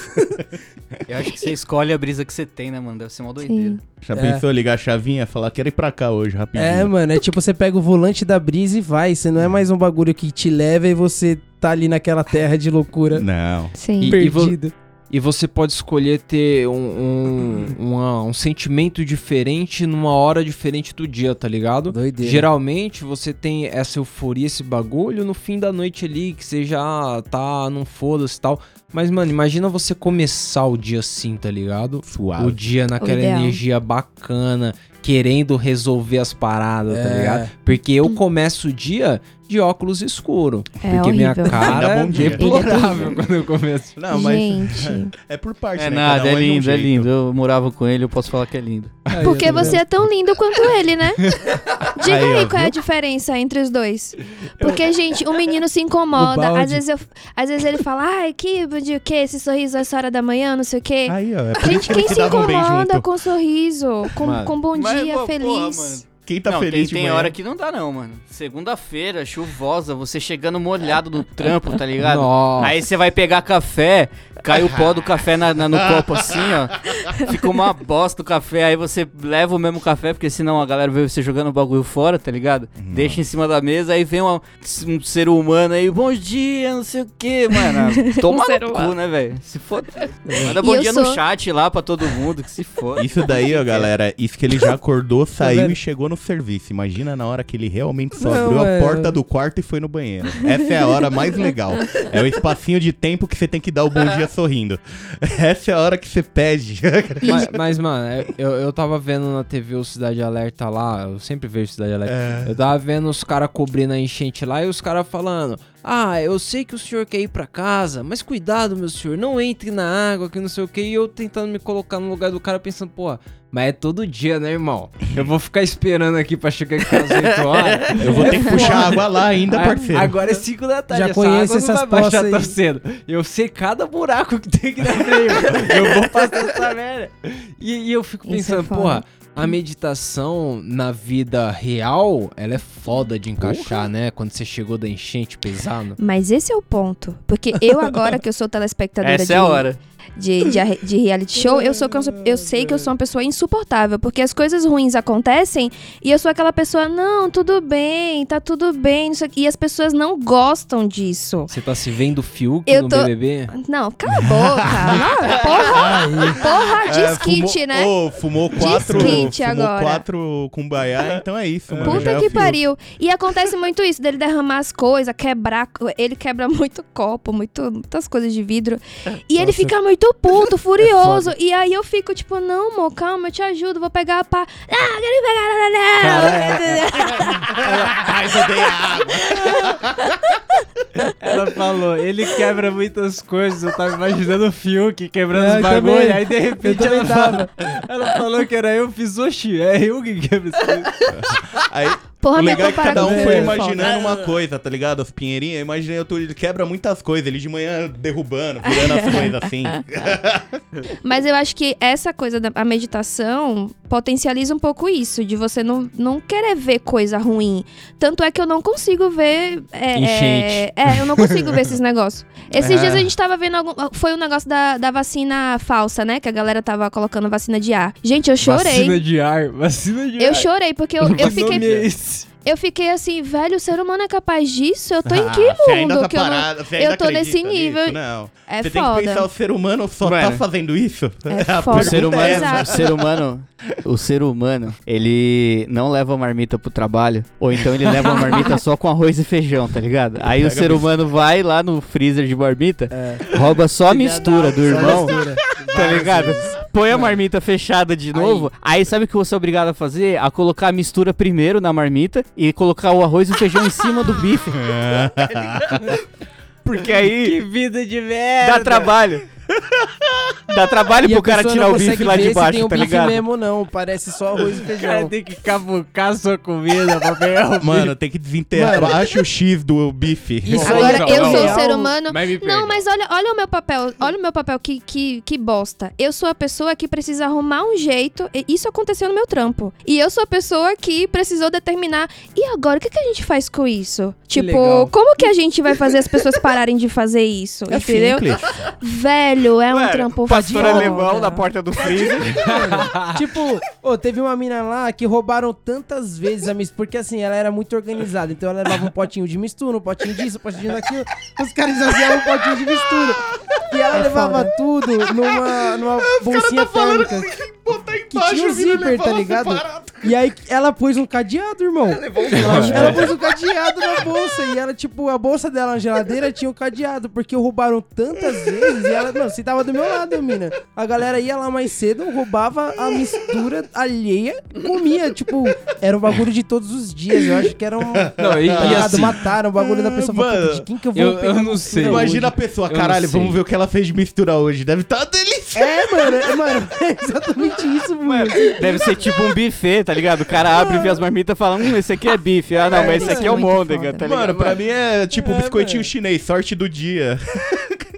Eu acho que você escolhe a brisa que você tem, né, mano? Deve ser uma doideira. Sim. Já é. Pensou ligar a chavinha e falar, quero ir pra cá hoje, rapidinho. É, mano, é tipo, você pega o volante da brisa e vai. Você não é mais um bagulho que te leva e você tá ali naquela terra de loucura. Não. Sim. Perdido. E, e vo... E você pode escolher ter um, um, uma, um sentimento diferente numa hora diferente do dia, tá ligado? Doideira. Geralmente você tem essa euforia, esse bagulho no fim da noite ali, que você já tá num foda-se e tal. Mas, mano, imagina você começar o dia assim, tá ligado? Suave. O dia naquela o energia bacana, querendo resolver as paradas, é. Tá ligado? Porque eu começo o dia... de óculos escuro. É porque horrível. Minha cara é deplorável quando eu começo. Não, mas gente. É, é por parte, é né? Nada, um é lindo, é, um é lindo. Eu morava com ele, eu posso falar que é lindo. Aí, porque você é tão lindo quanto ele, né? Diga aí, aí qual é a diferença entre os dois. Porque, eu... gente, o menino se incomoda. Às vezes, eu, às vezes ele fala, ai, que de que esse sorriso essa hora da manhã, não sei o quê. Aí, ó, é gente, quem se incomoda um com sorriso, com, com bom mas, dia, mas, feliz. Porra, mano. Quem tá não, feliz tem, tem hora que não dá não, mano. Segunda-feira, chuvosa, você chegando molhado no trampo, tá ligado? Nossa. Aí você vai pegar café, cai o pó do café na, na, no copo assim, ó. Fica uma bosta o café, aí você leva o mesmo café, porque senão a galera vê você jogando o bagulho fora, tá ligado? Hum. Deixa em cima da mesa, aí vem uma, um ser humano aí, bom dia, não sei o que, mano. Toma um no cu, né, velho? Se foda. Manda bom dia sou... no chat lá pra todo mundo, que se foda. Isso daí, ó, galera, isso que ele já acordou, saiu e chegou no serviço. Imagina na hora que ele realmente só não, abriu é... a porta do quarto e foi no banheiro. Essa é a hora mais legal. É o espacinho de tempo que você tem que dar o bom dia sorrindo. Essa é a hora que você pede. Mas, mas mano, eu, eu tava vendo na T V o Cidade Alerta lá, eu sempre vejo Cidade Alerta. É... Eu tava vendo os caras cobrindo a enchente lá e os caras falando... ah, eu sei que o senhor quer ir pra casa, mas cuidado, meu senhor, não entre na água, que não sei o que, e eu tentando me colocar no lugar do cara pensando, pô, mas é todo dia, né, irmão? Eu vou ficar esperando aqui pra chegar aqui às oito horas. Eu vou ter que puxar água lá ainda, parceiro. Agora é cinco da tarde, já essa conheço essas não vai baixar tão cedo. Eu sei cada buraco que tem aqui na frente. Eu vou passar essa merda. E, e eu fico pensando, é porra, a meditação na vida real, ela é foda de encaixar, porra, né? Quando você chegou da enchente pesada. Mas esse é o ponto. Porque eu agora, que eu sou telespectadora Essa de... é a hora. De, de, de reality show, eu, sou, eu sei que eu sou uma pessoa insuportável, porque as coisas ruins acontecem e eu sou aquela pessoa, não, tudo bem, tá tudo bem, e as pessoas não gostam disso. Você tá se vendo Fiuk eu no tô... B B B? Não, cala a boca. Porra, porra, desquite, é, né? Oh, fumou quatro, desquite agora. Fumou quatro cumbaiá, então é isso, mano. Puta que pariu. E acontece muito isso, dele derramar as coisas, quebrar, ele quebra muito copo, muito, muitas coisas de vidro, e Nossa. Ele fica muito puto, furioso, é e aí eu fico tipo, não, amor, calma, eu te ajudo, vou pegar a pá. Ah, quero pegar. Ai, água. Ela falou, ele quebra muitas coisas, eu tava imaginando o Fiuk quebrando é, os bagulho, também. Aí de repente ela falou, ela falou que era eu, fiz oxi, é eu que quebra isso. Aí... Porra, o legal é que cada um foi imaginando uma coisa, tá ligado? As pinheirinhas, eu imaginei, eu ele quebra muitas coisas, ele de manhã derrubando, virando as coisas assim. Mas eu acho que essa coisa da a meditação potencializa um pouco isso, de você não, não querer ver coisa ruim. Tanto é que eu não consigo ver... É, Enchente. É, é, eu não consigo ver esses negócios. Esses é. dias a gente tava vendo algum... Foi um negócio da, da vacina falsa, né? Que a galera tava colocando vacina de ar. Gente, eu chorei. Vacina de ar, vacina de ar. Eu chorei, porque eu, eu fiquei... Eu fiquei assim, velho, o ser humano é capaz disso? Eu tô ah, em que mundo? Você ainda tá que parado, eu, não... você ainda eu tô nesse nível. Nisso, não. É você foda. Tem que pensar, o ser humano só Mano. tá fazendo isso? É a foda. O ser humano, é o ser humano, o ser humano, ele não leva a marmita pro trabalho, ou então ele leva a marmita só com arroz e feijão, tá ligado? Aí o ser humano vai lá no freezer de marmita, é. rouba só a mistura do irmão, tá ligado? Põe a marmita fechada de novo, aí, aí sabe o que você é obrigado a fazer? A colocar a mistura primeiro na marmita e colocar o arroz e o feijão em cima do bife. Porque aí... Que vida de merda! Dá trabalho. Dá trabalho e pro cara tirar o bife lá de baixo, um tá bife ligado? Não tem bife mesmo, não. Parece só arroz e feijão. O cara tem que cavucar sua comida pra pegar o bife. Mano, tem que desenterrar. Baixa o X do bife. Isso Agora, aí, eu não. sou um ser humano... Mas não, mas olha, olha o meu papel. Olha o meu papel, que, que, que bosta. Eu sou a pessoa que precisa arrumar um jeito. Isso aconteceu no meu trampo. E eu sou a pessoa que precisou determinar... E agora, o que, que a gente faz com isso? Que tipo, legal. Como que a gente vai fazer as pessoas pararem de fazer isso? É entendeu? Simples. Velho, é Ué, um trampo fodido. Pastor alemão na porta do freezer. Tipo, oh, teve uma mina lá que roubaram tantas vezes a mistura, porque assim, ela era muito organizada. Então ela levava um potinho de mistura, um potinho disso, um potinho daquilo. Os caras esvaziavam um potinho de mistura. E ela é levava foda. tudo numa, numa bolsinha tá térmica. Botar embaixo, que tinha um zíper, tá ligado? Barato. E aí ela pôs um cadeado, irmão. Ela, levou um ela, ela pôs um cadeado na bolsa. E ela, tipo, a bolsa dela na geladeira tinha um cadeado. Porque roubaram tantas vezes. E ela, mano, você tava do meu lado, mina. A galera ia lá mais cedo, roubava a mistura alheia, comia. Tipo, era um bagulho de todos os dias. Eu acho que era um... Não, e, e assim, mataram o bagulho da pessoa. Mano, falando, de quem que eu vou eu, pegar? Eu não sei. Imagina hoje. A pessoa, caralho, vamos ver o que ela fez de mistura hoje. Deve estar tá delícia. É, mano. É, mano, é exatamente isso, mano. Deve ser tipo um buffet, tá ligado? O cara abre e vê as marmitas e fala, hum, esse aqui é bife. Ah, não, mas esse aqui é o almôndega, tá ligado? Mano, pra mim é tipo um biscoitinho chinês, sorte do dia.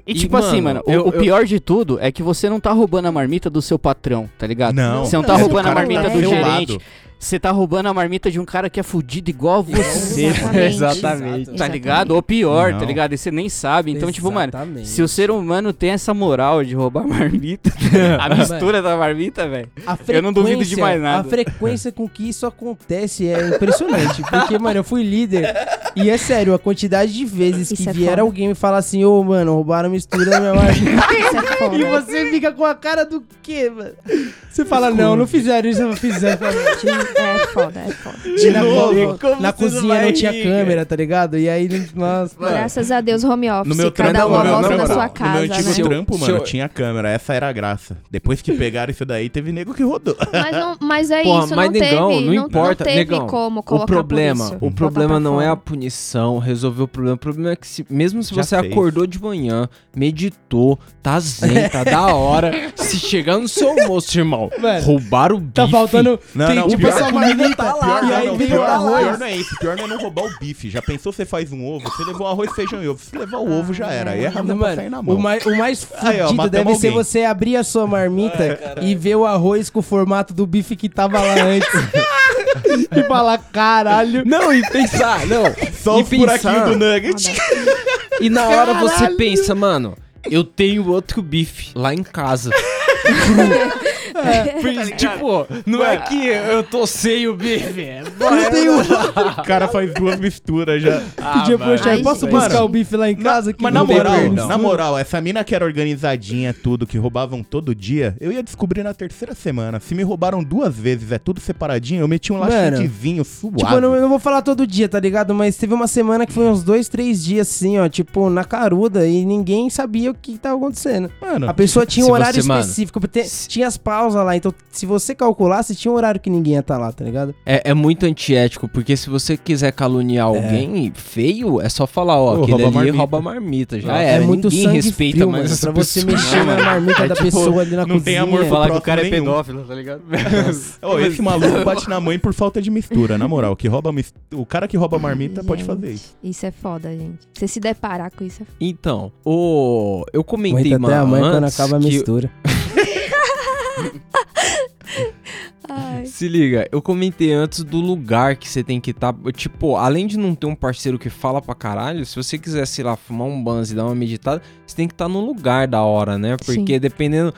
E, e tipo mano, assim, mano, eu, o, o pior eu... de tudo é que você não tá roubando a marmita do seu patrão, tá ligado? Não. Você não tá roubando a marmita do gerente. Você tá roubando a marmita de um cara que é fudido igual você. Exatamente. Exatamente. Tá ligado? Ou pior, não. tá ligado? E você nem sabe. Então, exatamente. Tipo, mano, se o ser humano tem essa moral de roubar a marmita, a mistura da marmita, velho, eu não duvido de mais nada. A frequência com que isso acontece é impressionante. Porque, mano, eu fui líder e é sério, a quantidade de vezes isso que é vier foda. Alguém me falar assim, ô, oh, mano, roubaram a mistura da minha marmita. Isso é foda. E você fica com a cara do quê, mano? Você fala, Esculpa. não, não fizeram isso, não fizeram. É foda, é foda. De na novo, como na cozinha não tinha câmera, tá ligado? E aí, nossa. Graças a Deus, home office. No meu cada trampo, uma no volta meu, na não, sua não, casa. No meu antigo né? trampo, mano, eu... tinha câmera. Essa era a graça. Depois que pegaram isso daí, teve nego que rodou. Mas, não, mas é Porra, isso, mas não negão, teve. Não importa, não teve negão, como colocar o problema, o problema não é a punição, resolver o problema. O problema é que se, mesmo se Já você fez. acordou de manhã, meditou, tá zen, tá da hora, se chegar no seu almoço, irmão, Mano, roubar o bife... Tá faltando... Não, tem, não, tipo, o pessoal marmita, tá lá, e aí vem o arroz. Pior não é isso, pior não é não roubar o bife. Já pensou, você faz um ovo, você levou arroz, feijão e ovo. Se levar o ovo, já era. Aí é rápido pra sair na mão. O mais, o mais fudido aí, deve ser alguém. você abrir a sua marmita Ai, e ver o arroz com o formato do bife que tava lá antes. E falar, caralho. Não, e pensar, não. Só o buraquinho do nugget. E na hora caralho. você pensa, mano, eu tenho outro bife lá em casa. É, tipo, não é que eu tô sem o bife. Não tem um... O cara faz duas misturas já. Ah, que dia pro chefe, posso buscar mano. o bife lá em casa? Mas na moral, perdão. na moral, essa mina que era organizadinha, tudo, que roubavam todo dia, eu ia descobrir na terceira semana. Se me roubaram duas vezes, é tudo separadinho, eu meti um laxantezinho suado. Tipo, eu não, eu não vou falar todo dia, tá ligado? Mas teve uma semana que foi uns dois, três dias assim, ó, tipo, na caruda, e ninguém sabia o que tava acontecendo. Mano, a pessoa tinha um horário você, específico, mano, te, tinha as pausas lá, então se você calculasse, tinha um horário que ninguém ia estar tá lá, tá ligado? É, é muito antiético, porque se você quiser caluniar alguém é. feio, é só falar, ó, oh, aquele rouba ali rouba a marmita, já ah, é, é muito sangue respeita frio, mais pra você pessoa. mexer na marmita é, da tipo, pessoa ali na não cozinha. Não tem amor falar que o cara nenhum. é pedófilo, tá ligado? oh, esse maluco bate na mãe por falta de mistura, na moral, que rouba mis... o cara que rouba a marmita gente, pode fazer isso. Isso é foda, gente. Você se deparar com isso. É... Então, o... eu comentei, mano, até a mãe quando acaba a mistura. Ai. Se liga, eu comentei antes do lugar que você tem que estar. Tá, tipo, além de não ter um parceiro que fala pra caralho, se você quiser, sei lá, fumar um banzo e dar uma meditada, você tem que estar tá num lugar da hora, né? Porque Sim. dependendo...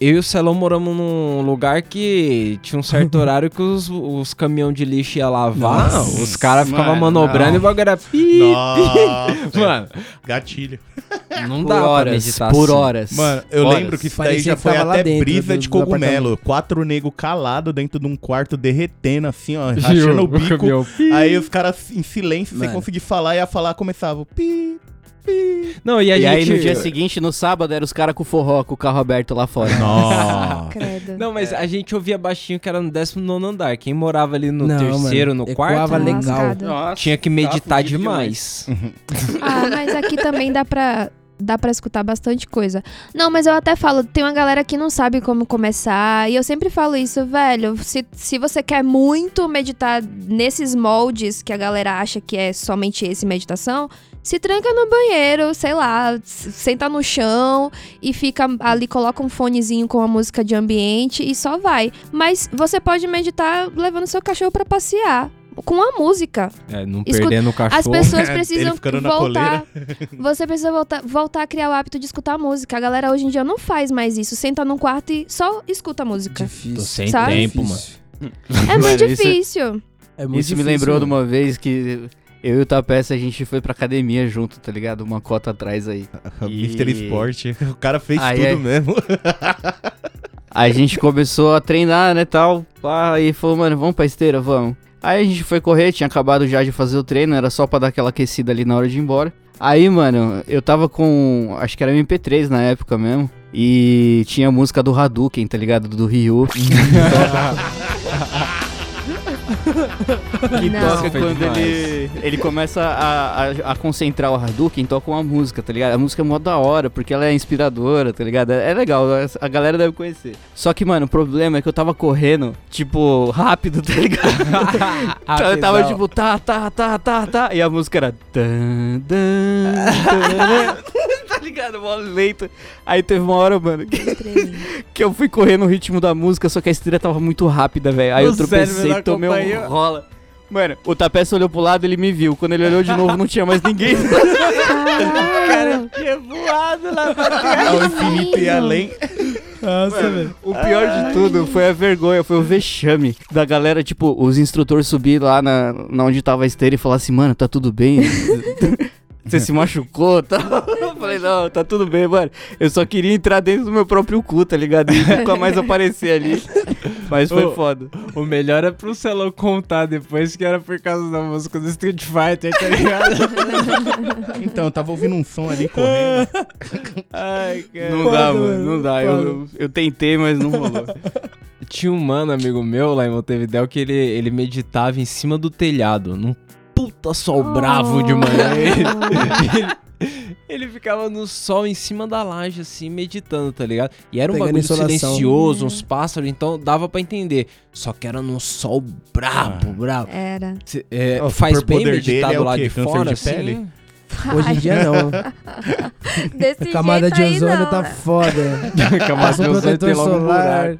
Eu e o Celão moramos num lugar que tinha um certo horário que os, os caminhão de lixo ia lavar, Nossa, os caras ficavam manobrando não. e o bagulho era... Pi, pi. Mano, gatilho. Não dá hora meditar Por assim. horas. Mano, eu horas. lembro que isso daí já foi até brisa de cogumelo. Quatro nego calado dentro de um quarto, derretendo assim, ó, rachando o bico. Aí os caras em silêncio, Mano. sem conseguir falar, ia falar, começava... Pi, Não, e, a e gente... aí no dia seguinte, no sábado, eram os caras com forró, com o carro aberto lá fora. Nossa. Credo. Não, mas a gente ouvia baixinho que era no décimo nono andar. Quem morava ali no não, terceiro, mano, no quarto, legal. Nossa, tinha que meditar demais. demais. Ah, mas aqui também dá pra... Dá pra escutar bastante coisa. Não, mas eu até falo, tem uma galera que não sabe como começar. E eu sempre falo isso, velho. Se, se você quer muito meditar nesses moldes que a galera acha que é somente esse meditação, se tranca no banheiro, sei lá, senta no chão e fica ali, coloca um fonezinho com a música de ambiente e só vai. Mas você pode meditar levando seu cachorro pra passear. Com a música. É, não perdendo o cachorro. As pessoas precisam voltar. Você precisa voltar, voltar a criar o hábito de escutar música. A galera hoje em dia não faz mais isso. Senta num quarto e só escuta música. Difícil. Tô sem sabe? tempo, mano. É muito mano, difícil. Isso, é muito isso difícil, me lembrou mano. de uma vez que... Eu e o Tapessa, a gente foi pra academia junto, tá ligado? Uma cota atrás aí. E... Mister Sport. O cara fez aí, tudo é... mesmo. A gente começou a treinar, né, tal. Aí falou, mano, vamos pra esteira, vamos. Aí a gente foi correr, tinha acabado já de fazer o treino, era só pra dar aquela aquecida ali na hora de ir embora. Aí, mano, eu tava com... Acho que era M P três na época mesmo. E tinha a música do Hadouken, tá ligado? Do Ryu. Que toca quando ele, ele começa a, a, a concentrar o Hadouken, toca uma música, tá ligado? A música é mó da hora, porque ela é inspiradora, tá ligado? É, é legal, a galera deve conhecer. Só que, mano, o problema é que eu tava correndo, tipo, rápido, tá ligado? Eu tava tipo, tá, tá, tá, tá, tá. E a música era... Tá ligado? Mó leito. Aí teve uma hora, mano, que, que eu fui correndo no ritmo da música, só que a esteira tava muito rápida, velho. Aí eu tropecei e tomei um rola. Mano, o Tapessa olhou pro lado, ele me viu. Quando ele olhou de novo, não tinha mais ninguém. O cara tinha voado lá pra trás. Ao infinito e além. Nossa, velho. O pior Ai. de tudo foi a vergonha, foi o vexame da galera, tipo, os instrutores subir lá na, na onde tava a esteira e falar assim, mano, tá tudo bem? Você se machucou, tá? falei, não, tá tudo bem, mano. Eu só queria entrar dentro do meu próprio cu, tá ligado? E nunca mais aparecer ali. Mas foi o, foda. O melhor é pro Celão contar depois que era por causa da música do Street Fighter, tá ligado? Então, eu tava ouvindo um som ali correndo. Ai, cara. Não dá, mano, mano não dá. Eu, eu, eu tentei, mas não rolou. Tinha um mano, amigo meu, lá em Montevidéu, que ele, ele meditava em cima do telhado, num puta sol oh. bravo de manhã. Ele, ele, ele ficava no sol em cima da laje, assim, meditando, tá ligado? E era um Pegando bagulho silencioso, hum. uns pássaros, então dava pra entender. Só que era num sol brabo, ah. brabo. Era. Cê, é, oh, faz bem meditado é lá de Câncer fora, de assim. Pele? Hoje em dia não. Desse a camada de ozônio não. tá foda. A camada de ozônio tem logo solar. Um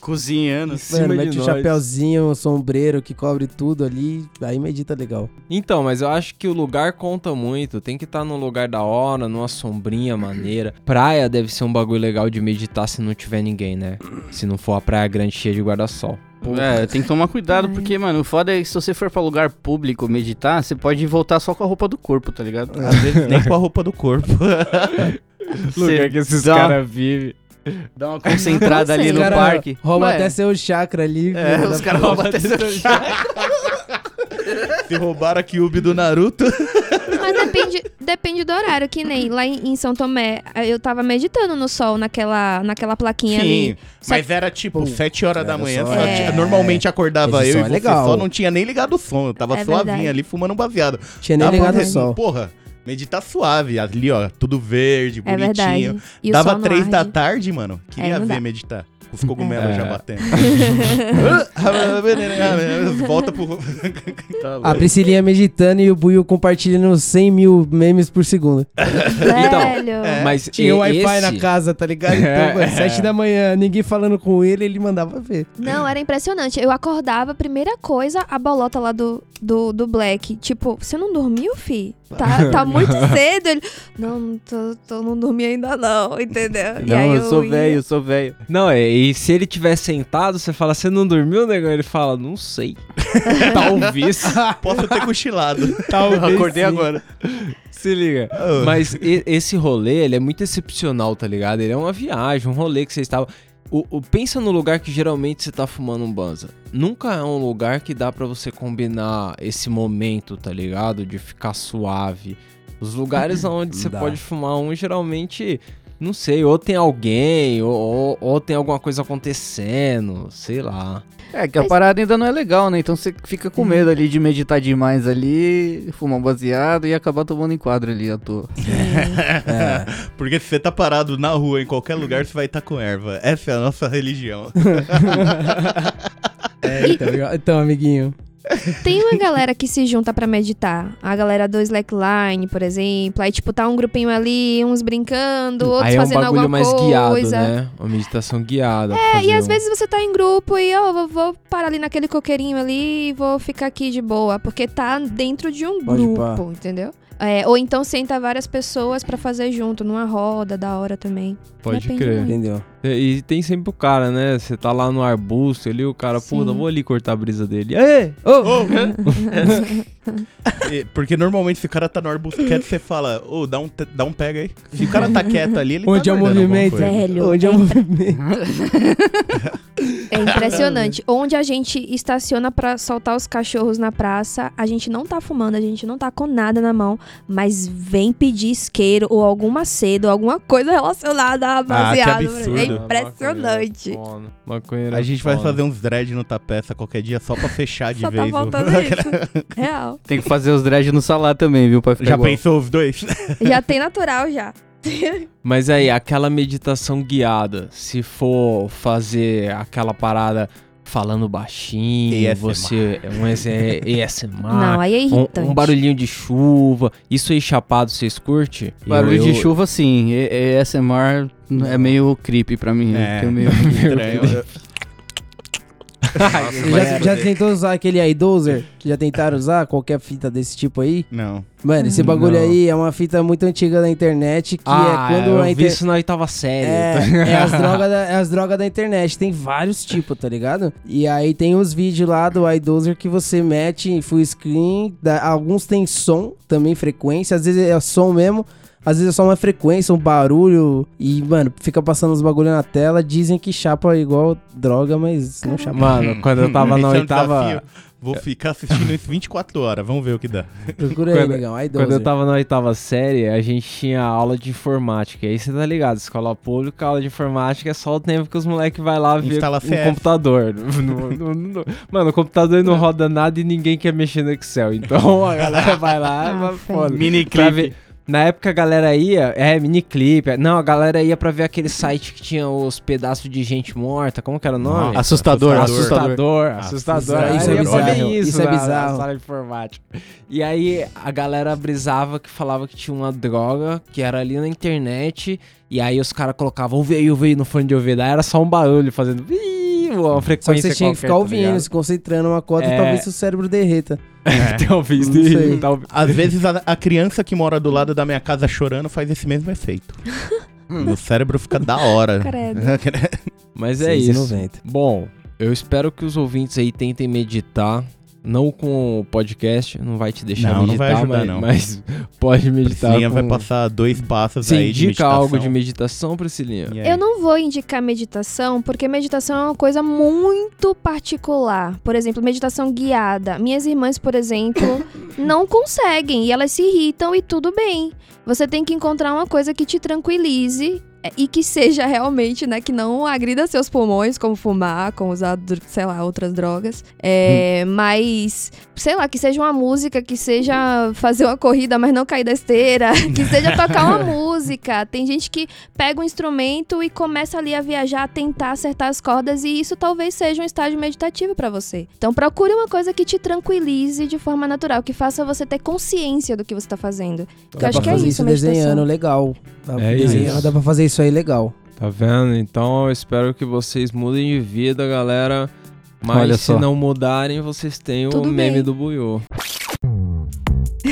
cozinhando, mano, mete um chapéuzinho, um sombreiro que cobre tudo ali, aí medita legal. Então, mas eu acho que o lugar conta muito, tem que estar num lugar da hora, numa sombrinha maneira. Praia deve ser um bagulho legal de meditar se não tiver ninguém, né? Se não for a praia grande cheia de guarda-sol. É, tem que tomar cuidado, porque, mano, o foda é que se você for pra lugar público meditar, você pode voltar só com a roupa do corpo, tá ligado? Às vezes nem com a roupa do corpo. Lugar que esses dá... caras vivem. Dá uma concentrada ali no cara, parque. Rouba até seu chakra ali. É, os caras roubam até seu chakra. Se roubaram a Kyuubi do Naruto. Mas depende, depende do horário, que nem lá em São Tomé. Eu tava meditando no sol, naquela, naquela plaquinha Sim, ali. Só mas que... era tipo sete horas da manhã. Só, é... Normalmente acordava esse eu e você legal. Só não tinha nem ligado o som. Eu tava é suavinha ali, fumando um baveado. Tinha nem tava ligado o som. Porra. Meditar suave, ali ó, tudo verde, bonitinho. É dava três da tarde, mano, queria é, ver dá. meditar. Com os cogumelos é. já batendo. Volta pro... tá a Priscilinha meditando e o Buio compartilhando cem mil memes por segundo. Então, é, mas tinha o Wi-Fi esse... na casa, tá ligado? Então, é. sete da manhã, ninguém falando com ele, ele mandava ver. Não, era impressionante. Eu acordava, primeira coisa, a bolota lá do, do, do Black. Tipo, você não dormiu, fi? Tá, tá muito cedo. Ele, não, tô, tô, não dormi ainda não, entendeu? Não, e aí eu sou velho, eu sou velho. Não, é, e se ele tiver sentado, você fala, você não dormiu, negão? Ele fala, não sei. Talvez. Posso ter cochilado. Talvez. Eu acordei sim. agora. Se liga. Oh. Mas e, esse rolê, ele é muito excepcional, tá ligado? Ele é uma viagem, um rolê que vocês estavam... O, o, pensa no lugar que geralmente você tá fumando um banza. Nunca é um lugar que dá pra você combinar esse momento, tá ligado? De ficar suave. Os lugares onde você pode fumar um, geralmente, não sei, ou tem alguém, ou, ou, ou tem alguma coisa acontecendo, sei lá. É, que a parada ainda não é legal, né? Então você fica com medo ali de meditar demais ali, fumar um baseado e acabar tomando enquadro ali à toa. É. Porque se você tá parado na rua, em qualquer lugar, você vai estar com erva. Essa é a nossa religião. é, então, então, amiguinho. Tem uma galera que se junta pra meditar. A galera do Slackline, por exemplo. Aí, tipo, tá um grupinho ali, uns brincando, outros fazendo alguma coisa. Aí é um bagulho mais guiado, né? Uma meditação guiada. É, e às um... vezes você tá em grupo e, ó, oh, vou, vou parar ali naquele coqueirinho ali e vou ficar aqui de boa. Porque tá dentro de um Pode grupo, pá. entendeu? É, ou então senta várias pessoas pra fazer junto, numa roda, da hora também. Pode Depende crer. Muito. Entendeu? E, e tem sempre o cara, né? Você tá lá no arbusto ali, o cara, pô, não vou ali cortar a brisa dele. Aê! Oh! oh. é, porque normalmente se o cara tá no arbusto quieto, você fala, ô, oh, dá, um te- dá um pega aí. Se o cara tá quieto ali, ele Onde tá é o movimento, velho. Onde é o movimento. É impressionante. Onde a gente estaciona pra soltar os cachorros na praça, a gente não tá fumando, a gente não tá com nada na mão, mas vem pedir isqueiro ou alguma seda, ou alguma coisa relacionada a baseado. Ah, é impressionante. Maconheira, a gente vai fazer uns dread no Tapeça qualquer dia só pra fechar de só vez. Só tá faltando isso. Real. Tem que fazer os dread no Salar também, viu? Pra ficar já igual. Pensou os dois? Já tem natural, já. Mas aí, aquela meditação guiada, se for fazer aquela parada falando baixinho, A S M R. Você um A S M R, não, aí é irritante. Um, um barulhinho de chuva, isso aí chapado, vocês curtem? Barulho eu, de eu... chuva sim, A S M R é meio creepy pra mim, é, é meio estranho. Nossa, já, já tentou usar aquele iDozer? Já tentaram usar qualquer fita desse tipo aí? Não. Mano, esse bagulho não. aí é uma fita muito antiga da internet. Que ah, é quando eu a inter... vi isso na oitava série. É, é as drogas da, é droga da internet. Tem vários tipos, tá ligado? E aí tem uns vídeos lá do iDozer que você mete em full screen. Dá, alguns tem som, também frequência. Às vezes é som mesmo. Às vezes é só uma frequência, um barulho e, mano, fica passando uns bagulho na tela. Dizem que chapa é igual droga, mas não chapa. Mano, quando eu tava na oitava... Vou ficar assistindo isso vinte e quatro horas, vamos ver o que dá. Procura aí, legal. Quando eu tava na oitava série, a gente tinha aula de informática. E aí você tá ligado, escola pública, aula de informática é só o tempo que os moleques vai lá ver o computador. No, no, no, mano, o computador não roda nada e ninguém quer mexer no Excel. Então a galera vai lá e vai foda. Miniclip. Na época a galera ia... É, miniclip. Não, a galera ia pra ver aquele site que tinha os pedaços de gente morta. Como que era o nome? Assustador. Assustador. Assustador. Assustador. Isso é bizarro. Olha isso, isso é bizarro. Sala de informática. E aí a galera brisava que falava que tinha uma droga que era ali na internet. E aí os caras colocavam o veio, o veio no fone de ouvido. Aí era só um barulho fazendo... Uma frequência. Só que você tinha que ficar ouvindo, tá se concentrando uma cota é... e talvez o cérebro derreta. É, talvez derreta. Talvez. Às vezes a, a criança que mora do lado da minha casa chorando faz esse mesmo efeito. O cérebro fica da hora. Credo. Mas é isso. Bom, eu espero que os ouvintes aí tentem meditar. Não com o podcast, não vai te deixar não, meditar, não vai ajudar, mas, não. mas pode meditar. Priscilinha com... vai passar dois passos Você aí de meditação. Indica algo de meditação, Priscilinha? Yeah. Eu não vou indicar meditação, porque meditação é uma coisa muito particular. Por exemplo, meditação guiada. Minhas irmãs, por exemplo, não conseguem e elas se irritam e tudo bem. Você tem que encontrar uma coisa que te tranquilize e que seja realmente, né, que não agrida seus pulmões, como fumar, como usar, sei lá, outras drogas. É, hum. Mas, sei lá, que seja uma música, que seja fazer uma corrida, mas não cair da esteira, que seja tocar uma música. Tem gente que pega um instrumento e começa ali a viajar, a tentar acertar as cordas, e isso talvez seja um estágio meditativo pra você. Então procure uma coisa que te tranquilize de forma natural, que faça você ter consciência do que você tá fazendo. Porque eu acho que é isso, isso meditação. Desenhando, legal. Dá, é desenhando, isso. Dá pra fazer isso. Isso aí é legal. Tá vendo? Então eu espero que vocês mudem de vida, galera. Mas olha se só. Não mudarem, vocês têm Tudo o meme bem. Do Buiô.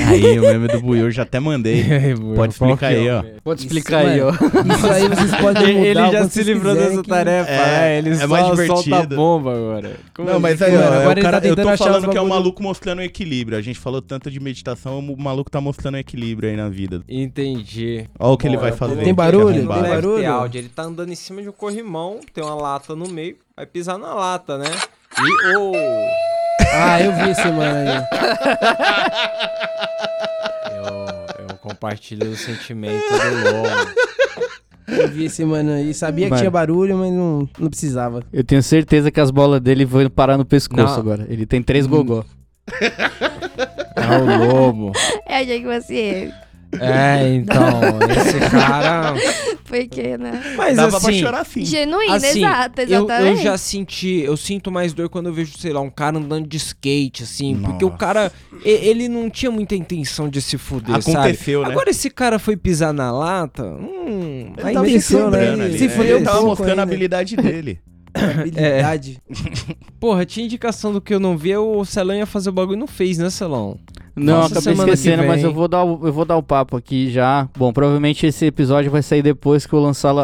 Aí, o meme do Buiô, já até mandei. Aí, Buiô, pode explicar aí, ó. Pode explicar isso, aí, ó. Isso aí vocês podem mudar. Ele já se livrou dessa que... tarefa. É, é ele é mais divertido. Solta a bomba agora. Como não, mas aí, ó, agora o cara, tá eu tô falando que é um maluco mostrando equilíbrio. A gente falou tanto de meditação, o maluco tá mostrando equilíbrio aí na vida. Entendi. Olha o que Bom, ele vai fazer. Tem barulho? Tem barulho? Áudio. Ele tá andando em cima de um corrimão, tem uma lata no meio, vai pisar na lata, né? E... Oh. Ah, eu vi esse mano aí. Eu, eu compartilho o sentimento do LOL. Eu vi esse mano aí. Sabia mano. Que tinha barulho, mas não, não precisava. Eu tenho certeza que as bolas dele vão parar no pescoço não. agora. Ele tem três gogó. É o lobo. Eu achei que fosse ele. É, então, esse cara... Porque, né? Mas dava assim, pra chorar fim. Genuíno, assim, exato, exatamente. Eu, eu já senti, eu sinto mais dor quando eu vejo, sei lá, um cara andando de skate, assim. Nossa. Porque o cara, ele não tinha muita intenção de se fuder, Aconteceu, sabe? Aconteceu, né? Agora esse cara foi pisar na lata, hum... Ele tava se sobrando ali, né? Ele tava mostrando a habilidade dele. Habilidade. É. Porra, tinha indicação do que eu não vi, o Celão ia fazer o bagulho e não fez, né, Celão? Não, Nossa, acabei esquecendo, mas eu vou dar o, eu vou dar o papo aqui já. Bom, provavelmente esse episódio vai sair depois que eu lançar a,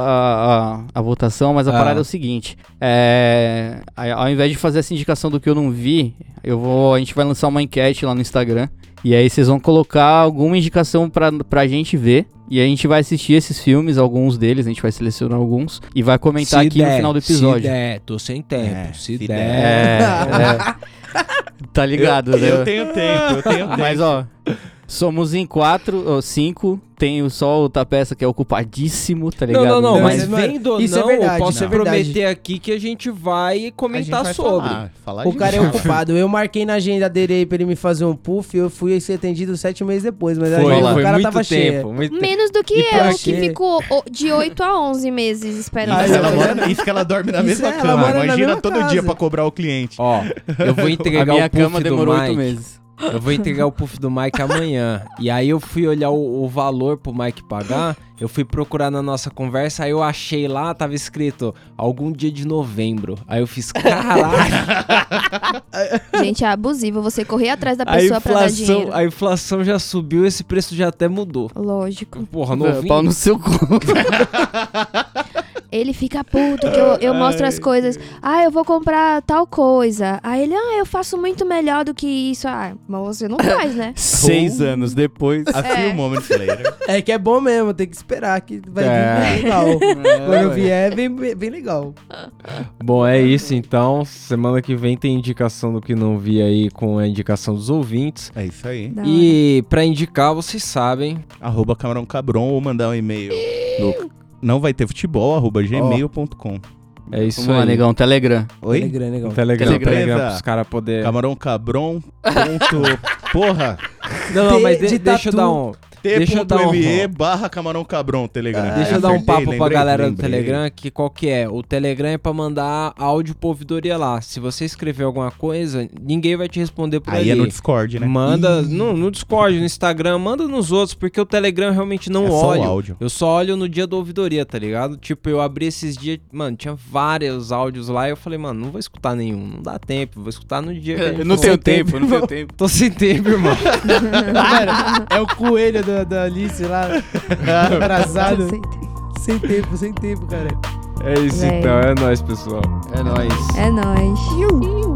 a, a votação, mas a ah. parada é o seguinte. É, ao invés de fazer essa indicação do que eu não vi, eu vou, a gente vai lançar uma enquete lá no Instagram. E aí vocês vão colocar alguma indicação pra, pra gente ver. E a gente vai assistir esses filmes, alguns deles, a gente vai selecionar alguns. E vai comentar se aqui der, no final do episódio. Se der, tô sem tempo. É, se, se der... der. É, é. Tá ligado, eu, né? Eu tenho tempo, eu tenho tempo. Mas, ó, somos em quatro ou cinco. Tem só o Tapeça que é ocupadíssimo, tá ligado? Não, não, não, mas vendo ou não, é verdade, eu posso não. prometer aqui que a gente vai comentar gente vai sobre. Falar, falar o cara disso. É ocupado. Eu marquei na agenda dele aí pra ele me fazer um puff, eu fui ser atendido sete meses depois, mas foi, aí, lá, o cara tava cheio. Menos do que eu, que ficou de oito a onze meses esperando. Isso, ela mora, isso que ela dorme na mesma isso cama, ela imagina mesma todo casa. Dia pra cobrar o cliente. Ó, eu vou entregar a minha o puff cama demorou oito meses. Eu vou entregar o puff do Mike amanhã. E aí eu fui olhar o, o valor pro Mike pagar. Eu fui procurar na nossa conversa. Aí eu achei lá, tava escrito algum dia de novembro. Aí eu fiz, caralho. Gente, é abusivo você correr atrás da pessoa pra dar dinheiro. A inflação já subiu, esse preço já até mudou. Lógico. Porra, novinho. Pau no seu cu. Ele fica puto, que eu, eu mostro as coisas. Ah, eu vou comprar tal coisa. Aí ele, ah, eu faço muito melhor do que isso. Ah, mas você não faz, né? Seis oh. anos depois, a few é. moments later. É que é bom mesmo, tem que esperar que vai é. vir bem legal. É, Quando é. vier, vem bem legal. Bom, é isso então. Semana que vem tem indicação do que não vi aí com a indicação dos ouvintes. É isso aí. Da e hora. Pra indicar, vocês sabem. Arroba Camarão Cabron ou mandar um e-mail. No, não vai ter futebol, arroba gmail ponto com. É isso. Vamos aí. Vamos lá, negão, Telegram. Oi? Telegram, negão. Telegram, Telegram, Telegram pros caras poderem... Camarão Cabron ponto... Porra! Não, não, mas de, de deixa tatu. eu dar um... T.me barra Camarão Cabron, Telegram. Ah, deixa eu dar um papo lembrei, pra galera lembrei, do lembrei. Telegram, que qual que é? O Telegram é pra mandar áudio pra ouvidoria lá. Se você escrever alguma coisa, ninguém vai te responder por aí. Aí é no Discord, né? Manda no, no Discord, no Instagram, manda nos outros, porque o Telegram eu realmente não é olho. Só o áudio. Eu só olho no dia da ouvidoria, tá ligado? Tipo, eu abri esses dias, mano, tinha vários áudios lá e eu falei, mano, não vou escutar nenhum, não dá tempo, vou escutar no dia. Eu não tenho tempo, tempo, não tenho tempo. Tô sem tempo, irmão. Cara, é o coelho da, da Alice lá, atrasado. Sem tempo. Sem tempo, sem tempo, cara. É isso, Véio. Então. É nóis, pessoal. É nóis. É nóis.